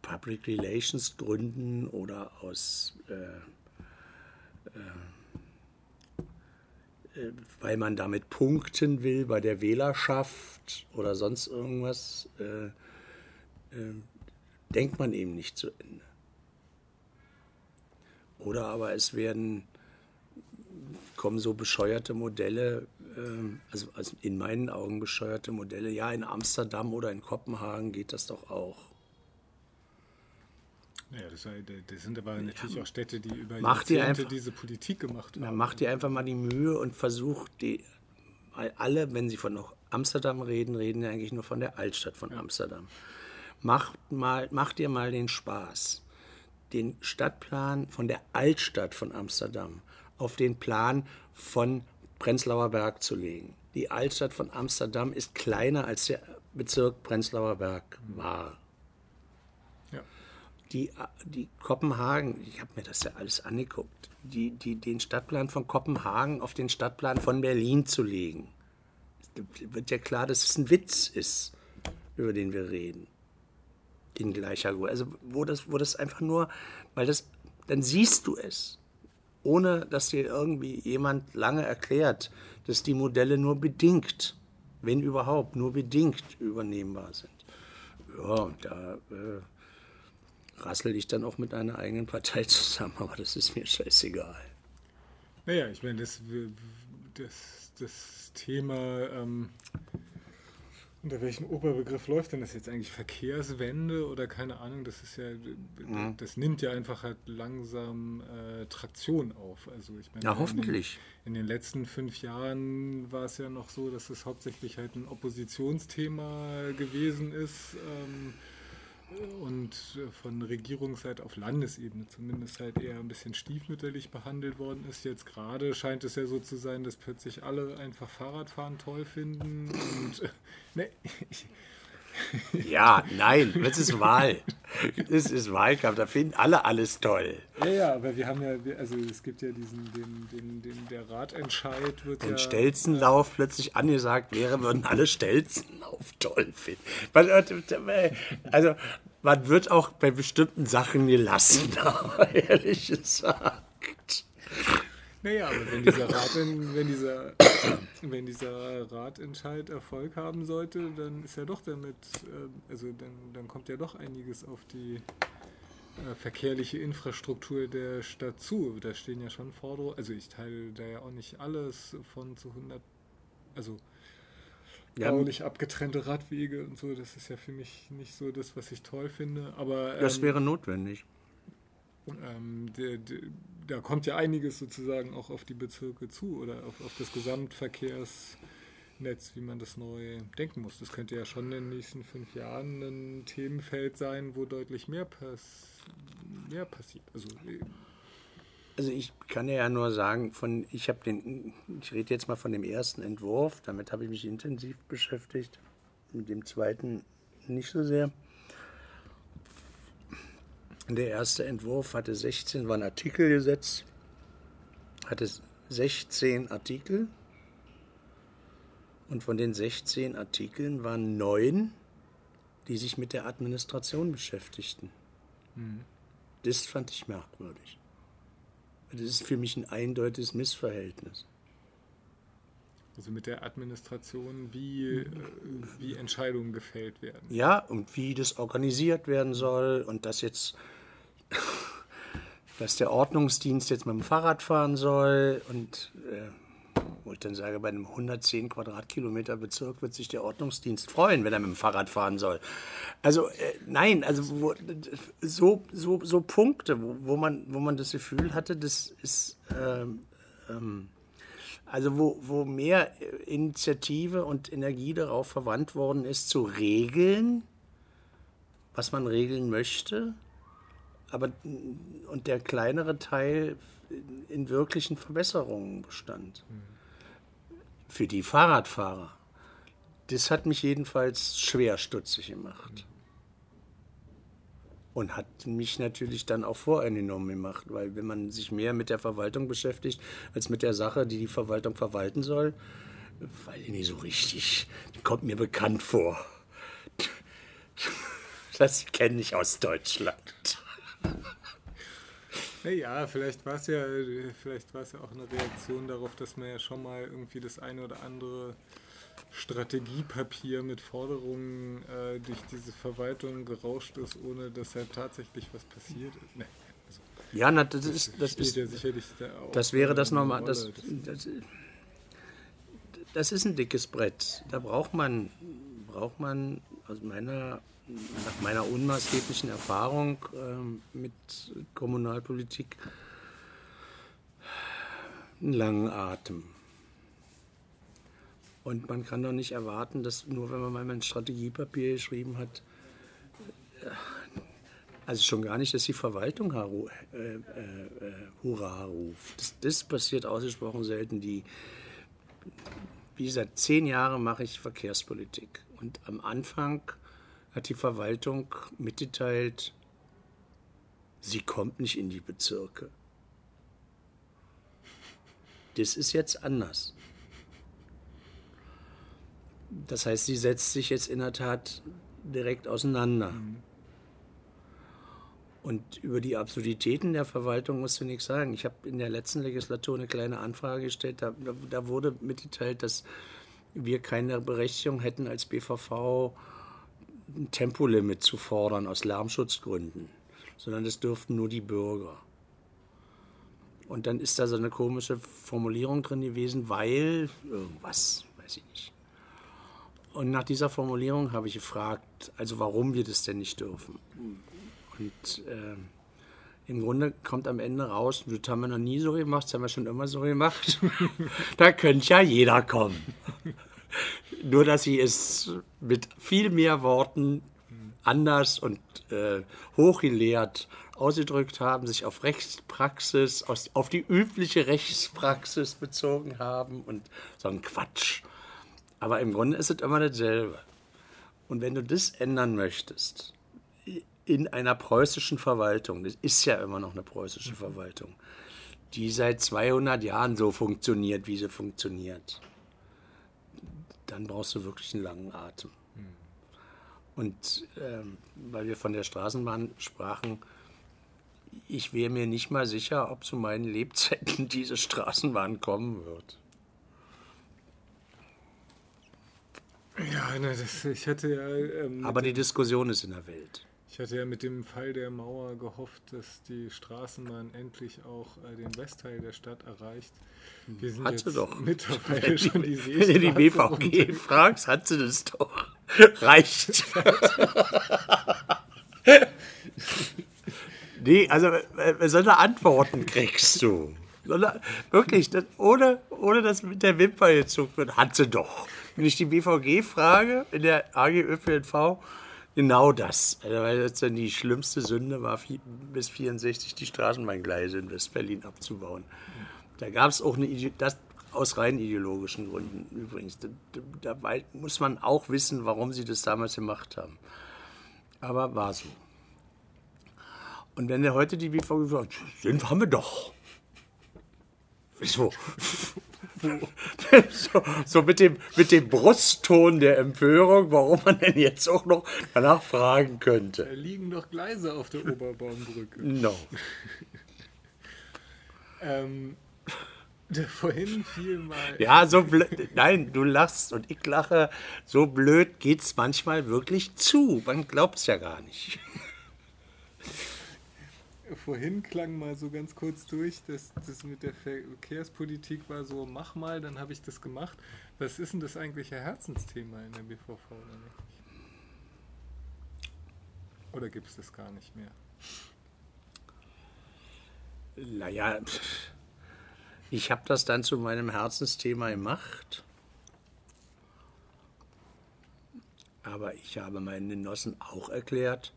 Public Relations Gründen oder aus, äh, äh, weil man damit punkten will bei der Wählerschaft oder sonst irgendwas, äh, äh, denkt man eben nicht zu Ende. Oder aber es werden, kommen so bescheuerte Modelle, Also, also in meinen Augen bescheuerte Modelle. Ja, in Amsterdam oder in Kopenhagen geht das doch auch. Naja, das, war, das sind aber natürlich ja, auch Städte, die über Jahrzehnte einfach, diese Politik gemacht haben. Dann macht ihr einfach mal die Mühe und versucht, die, weil alle, wenn sie von noch Amsterdam reden, reden ja eigentlich nur von der Altstadt von ja. Amsterdam. Macht, mal, macht ihr mal den Spaß, den Stadtplan von der Altstadt von Amsterdam auf den Plan von Prenzlauer Berg zu legen. Die Altstadt von Amsterdam ist kleiner, als der Bezirk Prenzlauer Berg war. Ja. Die, die Kopenhagen, ich habe mir das ja alles angeguckt, die, die, den Stadtplan von Kopenhagen auf den Stadtplan von Berlin zu legen. Wird ja klar, dass es ein Witz ist, über den wir reden. in gleicher Ruhe. Also wo das, wo das einfach nur, weil das, dann siehst du es, ohne dass dir irgendwie jemand lange erklärt, dass die Modelle nur bedingt, wenn überhaupt, nur bedingt übernehmbar sind. Ja, und da äh, rassel ich dann auch mit einer eigenen Partei zusammen, aber das ist mir scheißegal. Naja, ich meine, das, das, das Thema, ähm, unter welchem Oberbegriff läuft denn das jetzt eigentlich? Verkehrswende oder keine Ahnung, das ist ja, mhm. das nimmt ja einfach halt langsam äh, Traktion auf. Also ich meine, ja, hoffentlich. In, in den letzten fünf Jahren war es ja noch so, dass es hauptsächlich halt ein Oppositionsthema gewesen ist. Ähm, Und von Regierungsseite auf Landesebene zumindest halt eher ein bisschen stiefmütterlich behandelt worden ist. Jetzt gerade scheint es ja so zu sein, dass plötzlich alle einfach Fahrradfahren toll finden. Und, äh, ne. Ja, nein, das ist Wahl. Das ist Wahlkampf, da finden alle alles toll. Ja, ja, aber wir haben ja, also es gibt ja diesen, den, den, den der Radentscheid wird den ja... Den Stelzenlauf äh, plötzlich angesagt wäre, würden alle Stelzenlauf toll finden. Man, also man wird auch bei bestimmten Sachen gelassen, aber ehrlich gesagt... Naja, aber wenn dieser, Rat, wenn, dieser, wenn dieser Ratentscheid Erfolg haben sollte, dann ist ja doch damit, also dann, dann kommt ja doch einiges auf die verkehrliche Infrastruktur der Stadt zu. Da stehen ja schon Forderungen, also ich teile da ja auch nicht alles von zu hundert, also baulich abgetrennte Radwege und so, das ist ja für mich nicht so das, was ich toll finde, aber... Das ähm, wäre notwendig. Ähm, der, der, da kommt ja einiges sozusagen auch auf die Bezirke zu oder auf, auf das Gesamtverkehrsnetz, wie man das neu denken muss. Das könnte ja schon in den nächsten fünf Jahren ein Themenfeld sein, wo deutlich mehr, pass, mehr passiert. Also, also ich kann ja nur sagen, von, ich habe den, ich rede jetzt mal von dem ersten Entwurf, damit habe ich mich intensiv beschäftigt, mit dem zweiten nicht so sehr. Der erste Entwurf hatte sechzehn, war ein Artikelgesetz, hatte sechzehn Artikel und von den sechzehn Artikeln waren neun, die sich mit der Administration beschäftigten. Mhm. Das fand ich merkwürdig. Das ist für mich ein eindeutiges Missverhältnis. Also mit der Administration, wie, wie Entscheidungen gefällt werden. Ja, und wie das organisiert werden soll und dass jetzt... dass der Ordnungsdienst jetzt mit dem Fahrrad fahren soll und äh, wo ich dann sage, bei einem hundertzehn Quadratkilometer Bezirk wird sich der Ordnungsdienst freuen, wenn er mit dem Fahrrad fahren soll. Also äh, nein, also wo, so, so, so Punkte, wo, wo, man, wo man das Gefühl hatte, das ist ähm, ähm, also wo, wo mehr Initiative und Energie darauf verwandt worden ist, zu regeln, was man regeln möchte. Aber, und der kleinere Teil in wirklichen Verbesserungen bestand. Mhm. Für die Fahrradfahrer. Das hat mich jedenfalls schwer stutzig gemacht. Mhm. Und hat mich natürlich dann auch voreingenommen gemacht, weil wenn man sich mehr mit der Verwaltung beschäftigt, als mit der Sache, die die Verwaltung verwalten soll, weiß ich nicht so richtig, kommt mir bekannt vor. Das kenne ich aus Deutschland. Naja, vielleicht war es ja, vielleicht war es ja auch eine Reaktion darauf, dass man ja schon mal irgendwie das eine oder andere Strategiepapier mit Forderungen äh, durch diese Verwaltung gerauscht ist, ohne dass halt tatsächlich was passiert ist. Nee, also ja, na, das, das ist, das ist ja sicherlich da auch. Das wäre das nochmal, das, das, das ist ein dickes Brett. Da braucht man, braucht man aus meiner, nach meiner unmaßgeblichen Erfahrung ähm, mit Kommunalpolitik einen langen Atem. Und man kann doch nicht erwarten, dass nur wenn man mal ein Strategiepapier geschrieben hat, also schon gar nicht, dass die Verwaltung haru, äh, äh, Hurra ruft. Das, das passiert ausgesprochen selten. Die, wie gesagt, zehn Jahre mache ich Verkehrspolitik. Und am Anfang hat die Verwaltung mitgeteilt, sie kommt nicht in die Bezirke. Das ist jetzt anders. Das heißt, sie setzt sich jetzt in der Tat direkt auseinander. Mhm. Und über die Absurditäten der Verwaltung musst du nichts sagen. Ich habe in der letzten Legislatur eine kleine Anfrage gestellt, da, da wurde mitgeteilt, dass wir keine Berechtigung hätten, als B V V ein Tempolimit zu fordern aus Lärmschutzgründen, sondern das dürften nur die Bürger. Und dann ist da so eine komische Formulierung drin gewesen, weil irgendwas, weiß ich nicht. Und nach dieser Formulierung habe ich gefragt, also warum wir das denn nicht dürfen. Und äh, im Grunde kommt am Ende raus, das haben wir noch nie so gemacht, das haben wir schon immer so gemacht. Da könnte ja jeder kommen. Nur, dass sie es mit viel mehr Worten anders und äh, hochgelehrt ausgedrückt haben, sich auf Rechtspraxis, aus, auf die übliche Rechtspraxis bezogen haben und so ein Quatsch. Aber im Grunde ist es immer dasselbe. Und wenn du das ändern möchtest, in einer preußischen Verwaltung, das ist ja immer noch eine preußische Verwaltung, die seit zweihundert Jahren so funktioniert, wie sie funktioniert, dann brauchst du wirklich einen langen Atem. Und ähm, weil wir von der Straßenbahn sprachen, ich wäre mir nicht mal sicher, ob zu meinen Lebzeiten diese Straßenbahn kommen wird. Ja, na, das, ich hatte ja... Ähm, Aber die Diskussion ist in der Welt. Ich hatte ja mit dem Fall der Mauer gehofft, dass die Straßenbahn endlich auch äh, den Westteil der Stadt erreicht. Wir sind hat jetzt sie doch. Mittlerweile schon die Seestraße. Wenn du die B V G fragst, hat sie das doch. Reicht. Nee, also äh, solche Antworten kriegst du. Sondern, wirklich, das, ohne, ohne dass mit der Wimper gezogen wird, hat sie doch. Wenn ich die B V G frage, in der A G ÖPNV, genau das. Also, weil das dann die schlimmste Sünde war, bis vierundsechzig die Straßenbahngleise in West-Berlin abzubauen. Da gab es auch eine, das aus rein ideologischen Gründen übrigens. Da, da muss man auch wissen, warum sie das damals gemacht haben. Aber war so. Und wenn der heute die B V G fragt, sind haben wir doch. So. So, so mit dem, mit dem Brustton der Empörung, warum man denn jetzt auch noch danach fragen könnte. Da liegen doch Gleise auf der Oberbaumbrücke. No. ähm, vorhin fiel mal... Ja, so blöd... Nein, du lachst und ich lache. So blöd geht's manchmal wirklich zu. Man glaubt's ja gar nicht. Vorhin klang mal so ganz kurz durch, dass das mit der Verkehrspolitik war so, mach mal, dann habe ich das gemacht. Was ist denn das eigentliche Herzensthema in der B V V oder nicht? Oder gibt es das gar nicht mehr? Naja, ich habe das dann zu meinem Herzensthema gemacht. Aber ich habe meinen Genossen auch erklärt,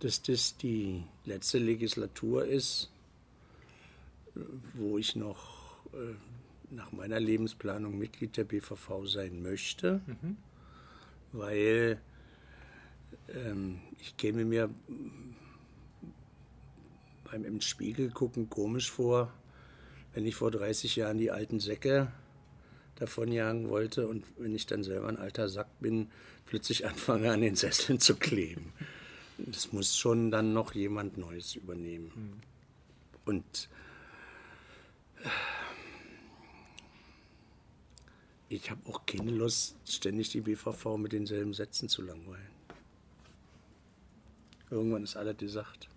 dass das die letzte Legislatur ist, wo ich noch äh, nach meiner Lebensplanung Mitglied der B V V sein möchte, mhm. weil ähm, ich käme mir beim im Spiegel gucken komisch vor, wenn ich vor dreißig Jahren die alten Säcke davonjagen wollte und wenn ich dann selber ein alter Sack bin, plötzlich anfange an den Sesseln zu kleben. Das muss schon dann noch jemand Neues übernehmen. Mhm. Und ich habe auch keine Lust, ständig die B V V mit denselben Sätzen zu langweilen. Irgendwann ist alles gesagt.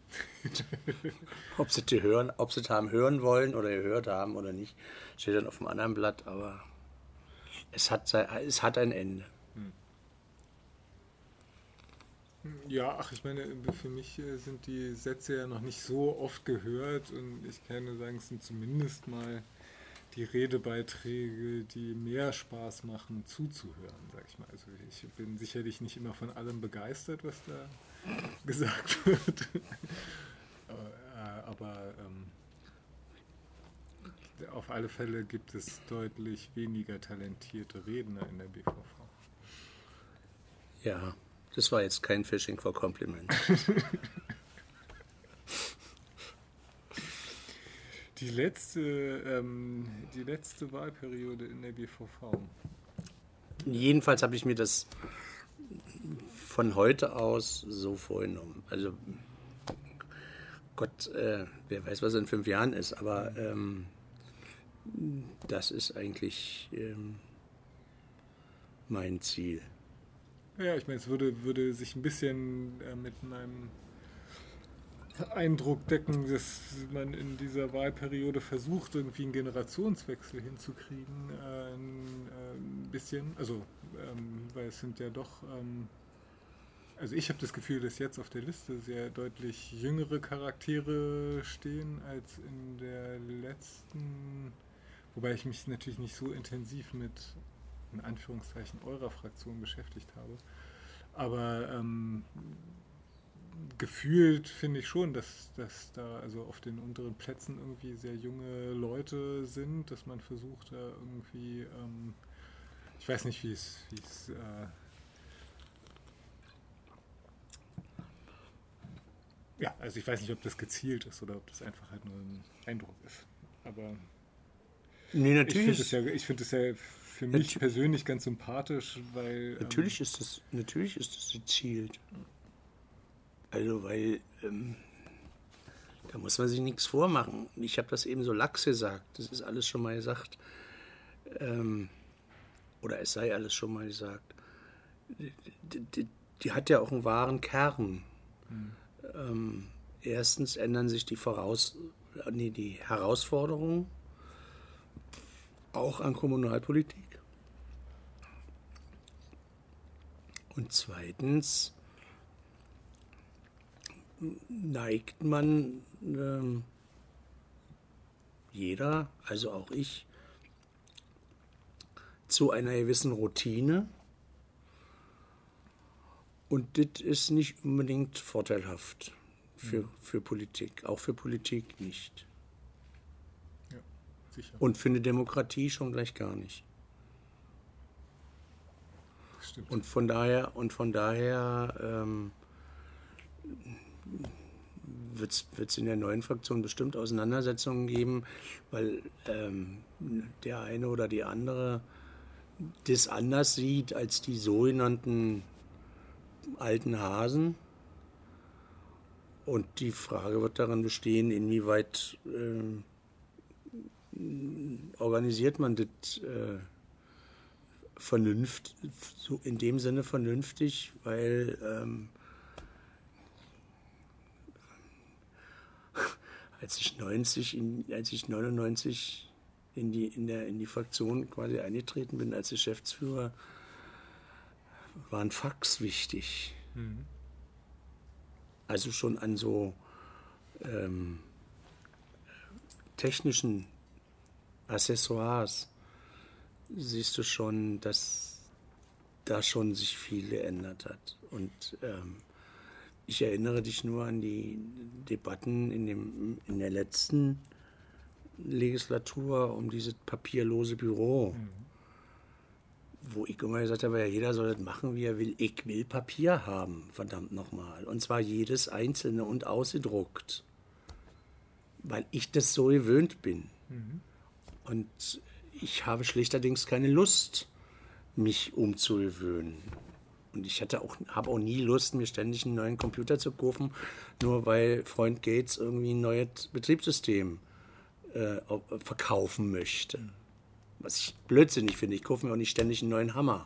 Ob sie die hören, ob sie haben hören wollen oder gehört haben oder nicht, steht dann auf dem anderen Blatt. Aber es hat, es hat ein Ende. Mhm. Ja, ach, ich meine, für mich sind die Sätze ja noch nicht so oft gehört und ich kann nur sagen, es sind zumindest mal die Redebeiträge, die mehr Spaß machen, zuzuhören, sag ich mal. Also ich bin sicherlich nicht immer von allem begeistert, was da gesagt wird, aber, aber ähm, auf alle Fälle gibt es deutlich weniger talentierte Redner in der B V V. Ja. Das war jetzt kein Fishing for Compliments. Die letzte, ähm, die letzte Wahlperiode in der B V V. Jedenfalls habe ich mir das von heute aus so vorgenommen. Also Gott, äh, wer weiß, was in fünf Jahren ist, aber ähm, das ist eigentlich ähm, mein Ziel. Ja, ich meine, es würde, würde sich ein bisschen äh, mit meinem Eindruck decken, dass man in dieser Wahlperiode versucht, irgendwie einen Generationswechsel hinzukriegen, äh, ein, äh, ein bisschen, also ähm, weil es sind ja doch, ähm, also ich habe das Gefühl, dass jetzt auf der Liste sehr deutlich jüngere Charaktere stehen als in der letzten, wobei ich mich natürlich nicht so intensiv mit, in Anführungszeichen, eurer Fraktion beschäftigt habe, aber ähm, gefühlt finde ich schon, dass, dass da also auf den unteren Plätzen irgendwie sehr junge Leute sind, dass man versucht, da irgendwie, ähm, ich weiß nicht, wie es, wie es, äh, ja, also ich weiß nicht, ob das gezielt ist oder ob das einfach halt nur ein Eindruck ist, aber nee, natürlich. Ich finde es ja, find ja für mich natürlich persönlich ganz sympathisch, weil... Natürlich, ähm, ist, das, natürlich ist das gezielt. Also, weil, ähm, da muss man sich nichts vormachen. Ich habe das eben so lax gesagt, das ist alles schon mal gesagt. Ähm, oder es sei alles schon mal gesagt. Die, die, die hat ja auch einen wahren Kern. Mhm. Ähm, erstens ändern sich die, Voraus- nee, die Herausforderungen auch an Kommunalpolitik. Und zweitens neigt man, ähm, jeder, also auch ich, zu einer gewissen Routine. Und das ist nicht unbedingt vorteilhaft für, für Politik, auch für Politik nicht. Ja, sicher. Und für eine Demokratie schon gleich gar nicht. Das stimmt. Und von daher, und von daher, ähm, wird es in der neuen Fraktion bestimmt Auseinandersetzungen geben, weil ähm, der eine oder die andere das anders sieht als die sogenannten alten Hasen. Und die Frage wird darin bestehen, inwieweit ähm, organisiert man das äh, vernünft, so in dem Sinne vernünftig, weil ähm, Als ich, neunzig in, als ich neunundneunzig in die, in, der, in die Fraktion quasi eingetreten bin als Geschäftsführer, war ein Fax wichtig. Mhm. Also schon an so ähm, technischen Accessoires siehst du schon, dass da schon sich viel geändert hat. Und ähm, ich erinnere dich nur an die Debatten in, dem, in der letzten Legislatur um dieses papierlose Büro, mhm. wo ich immer gesagt habe, ja, jeder soll das machen, wie er will. Ich will Papier haben, verdammt nochmal. Und zwar jedes einzelne und ausgedruckt, weil ich das so gewöhnt bin. Mhm. Und ich habe schlechterdings keine Lust, mich umzugewöhnen. Und ich hatte auch, habe auch nie Lust, mir ständig einen neuen Computer zu kaufen, nur weil Freund Gates irgendwie ein neues Betriebssystem äh, verkaufen möchte. Was ich blödsinnig finde. Ich kaufe mir auch nicht ständig einen neuen Hammer.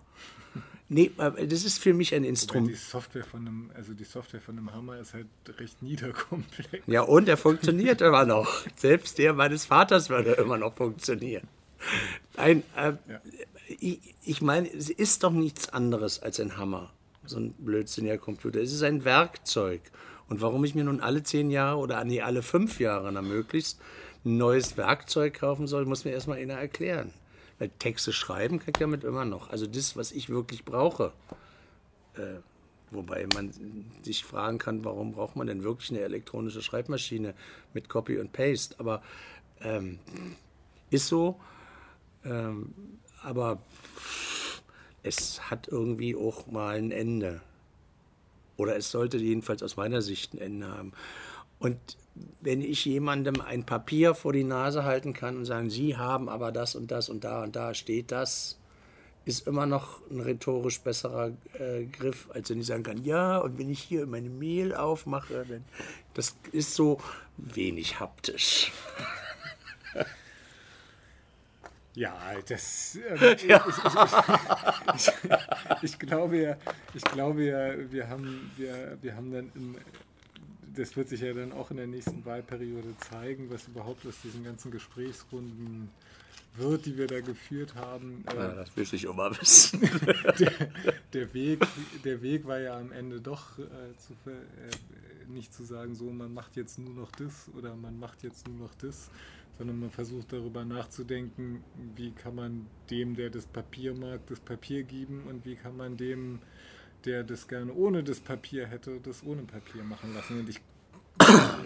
Nee, das ist für mich ein Instrument. Die Software von einem, also die Software von einem Hammer ist halt recht niederkomplex. Ja, und er funktioniert immer noch. Selbst der meines Vaters würde immer noch funktionieren. Nein, äh, ja. ich, ich meine, es ist doch nichts anderes als ein Hammer, so ein blödsinniger Computer. Es ist ein Werkzeug. Und warum ich mir nun alle zehn Jahre oder nee, alle fünf Jahre na, möglichst ein neues Werkzeug kaufen soll, muss mir erstmal einer erklären. Weil Texte schreiben kann ich damit immer noch. Also das, was ich wirklich brauche. Äh, wobei man sich fragen kann, warum braucht man denn wirklich eine elektronische Schreibmaschine mit Copy und Paste? Aber ähm, ist so. Ähm, aber es hat irgendwie auch mal ein Ende. Oder es sollte jedenfalls aus meiner Sicht ein Ende haben. Und wenn ich jemandem ein Papier vor die Nase halten kann und sagen, Sie haben aber das und das und da und da steht das, ist immer noch ein rhetorisch besserer äh, Griff, als wenn ich sagen kann, ja, und wenn ich hier meine Mail aufmache, dann, das ist so wenig haptisch. Ja, das. Ähm, ja. Ich, ich, ich, ich, ich glaube ja, ich glaube ja, wir haben, wir, wir haben dann, in, das wird sich ja dann auch in der nächsten Wahlperiode zeigen, was überhaupt aus diesen ganzen Gesprächsrunden wird, die wir da geführt haben. Äh, ja, das will ich auch mal wissen. der, der Weg, der Weg war ja am Ende doch äh, zu, äh, nicht zu sagen, so man macht jetzt nur noch das oder man macht jetzt nur noch das, sondern man versucht darüber nachzudenken, wie kann man dem, der das Papier mag, das Papier geben und wie kann man dem, der das gerne ohne das Papier hätte, das ohne Papier machen lassen. Und ich,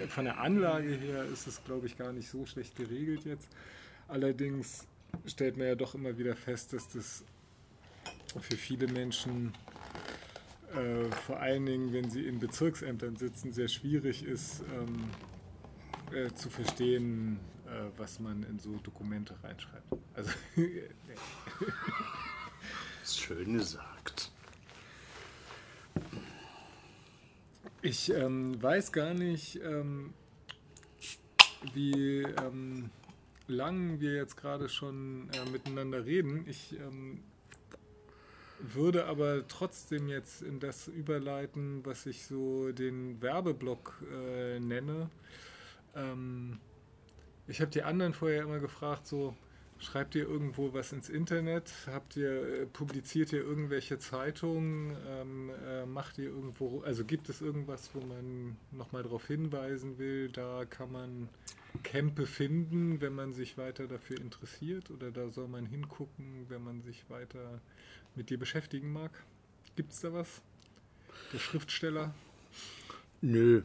von der Anlage her ist es, glaube ich, gar nicht so schlecht geregelt jetzt. Allerdings stellt man ja doch immer wieder fest, dass das für viele Menschen, äh, vor allen Dingen, wenn sie in Bezirksämtern sitzen, sehr schwierig ist, ähm, äh, zu verstehen, was man in so Dokumente reinschreibt. Also, schön gesagt. Ich ähm, weiß gar nicht, ähm, wie ähm, lang wir jetzt gerade schon äh, miteinander reden. Ich ähm, würde aber trotzdem jetzt in das überleiten, was ich so den Werbeblock äh, nenne. Ähm, Ich habe die anderen vorher immer gefragt, so, schreibt ihr irgendwo was ins Internet? Habt ihr, publiziert ihr irgendwelche Zeitungen? Ähm, äh, macht ihr irgendwo, also gibt es irgendwas, wo man nochmal darauf hinweisen will? Da kann man Kempe finden, wenn man sich weiter dafür interessiert, oder da soll man hingucken, wenn man sich weiter mit dir beschäftigen mag. Gibt es da was? Der Schriftsteller? Nö.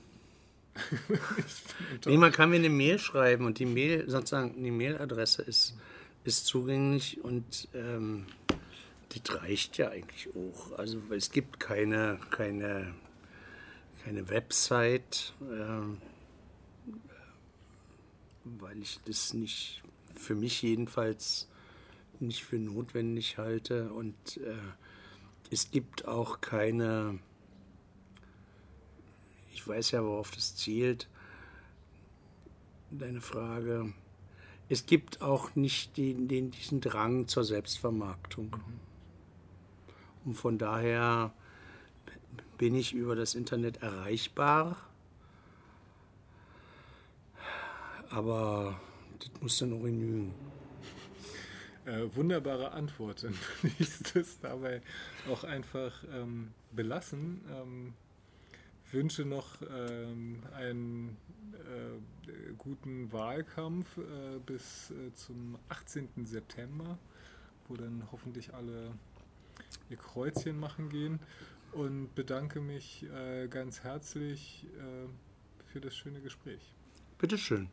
Nee, man kann mir eine Mail schreiben und die Mail, sozusagen, die Mailadresse ist, ist zugänglich und ähm, das reicht ja eigentlich auch. Also es gibt keine, keine, keine Website, ähm, weil ich das nicht, für mich jedenfalls, nicht für notwendig halte, und äh, es gibt auch keine... Ich weiß ja, worauf das zielt, deine Frage. Es gibt auch nicht den, den, diesen Drang zur Selbstvermarktung. Mhm. Und von daher bin ich über das Internet erreichbar. Aber das muss dann auch genügen. Äh, wunderbare Antwort. Dann würde ich das dabei auch einfach ähm, belassen. Ähm Ich wünsche noch ähm, einen äh, guten Wahlkampf äh, bis äh, zum achtzehnten September, wo dann hoffentlich alle ihr Kreuzchen machen gehen, und bedanke mich äh, ganz herzlich äh, für das schöne Gespräch. Bitteschön.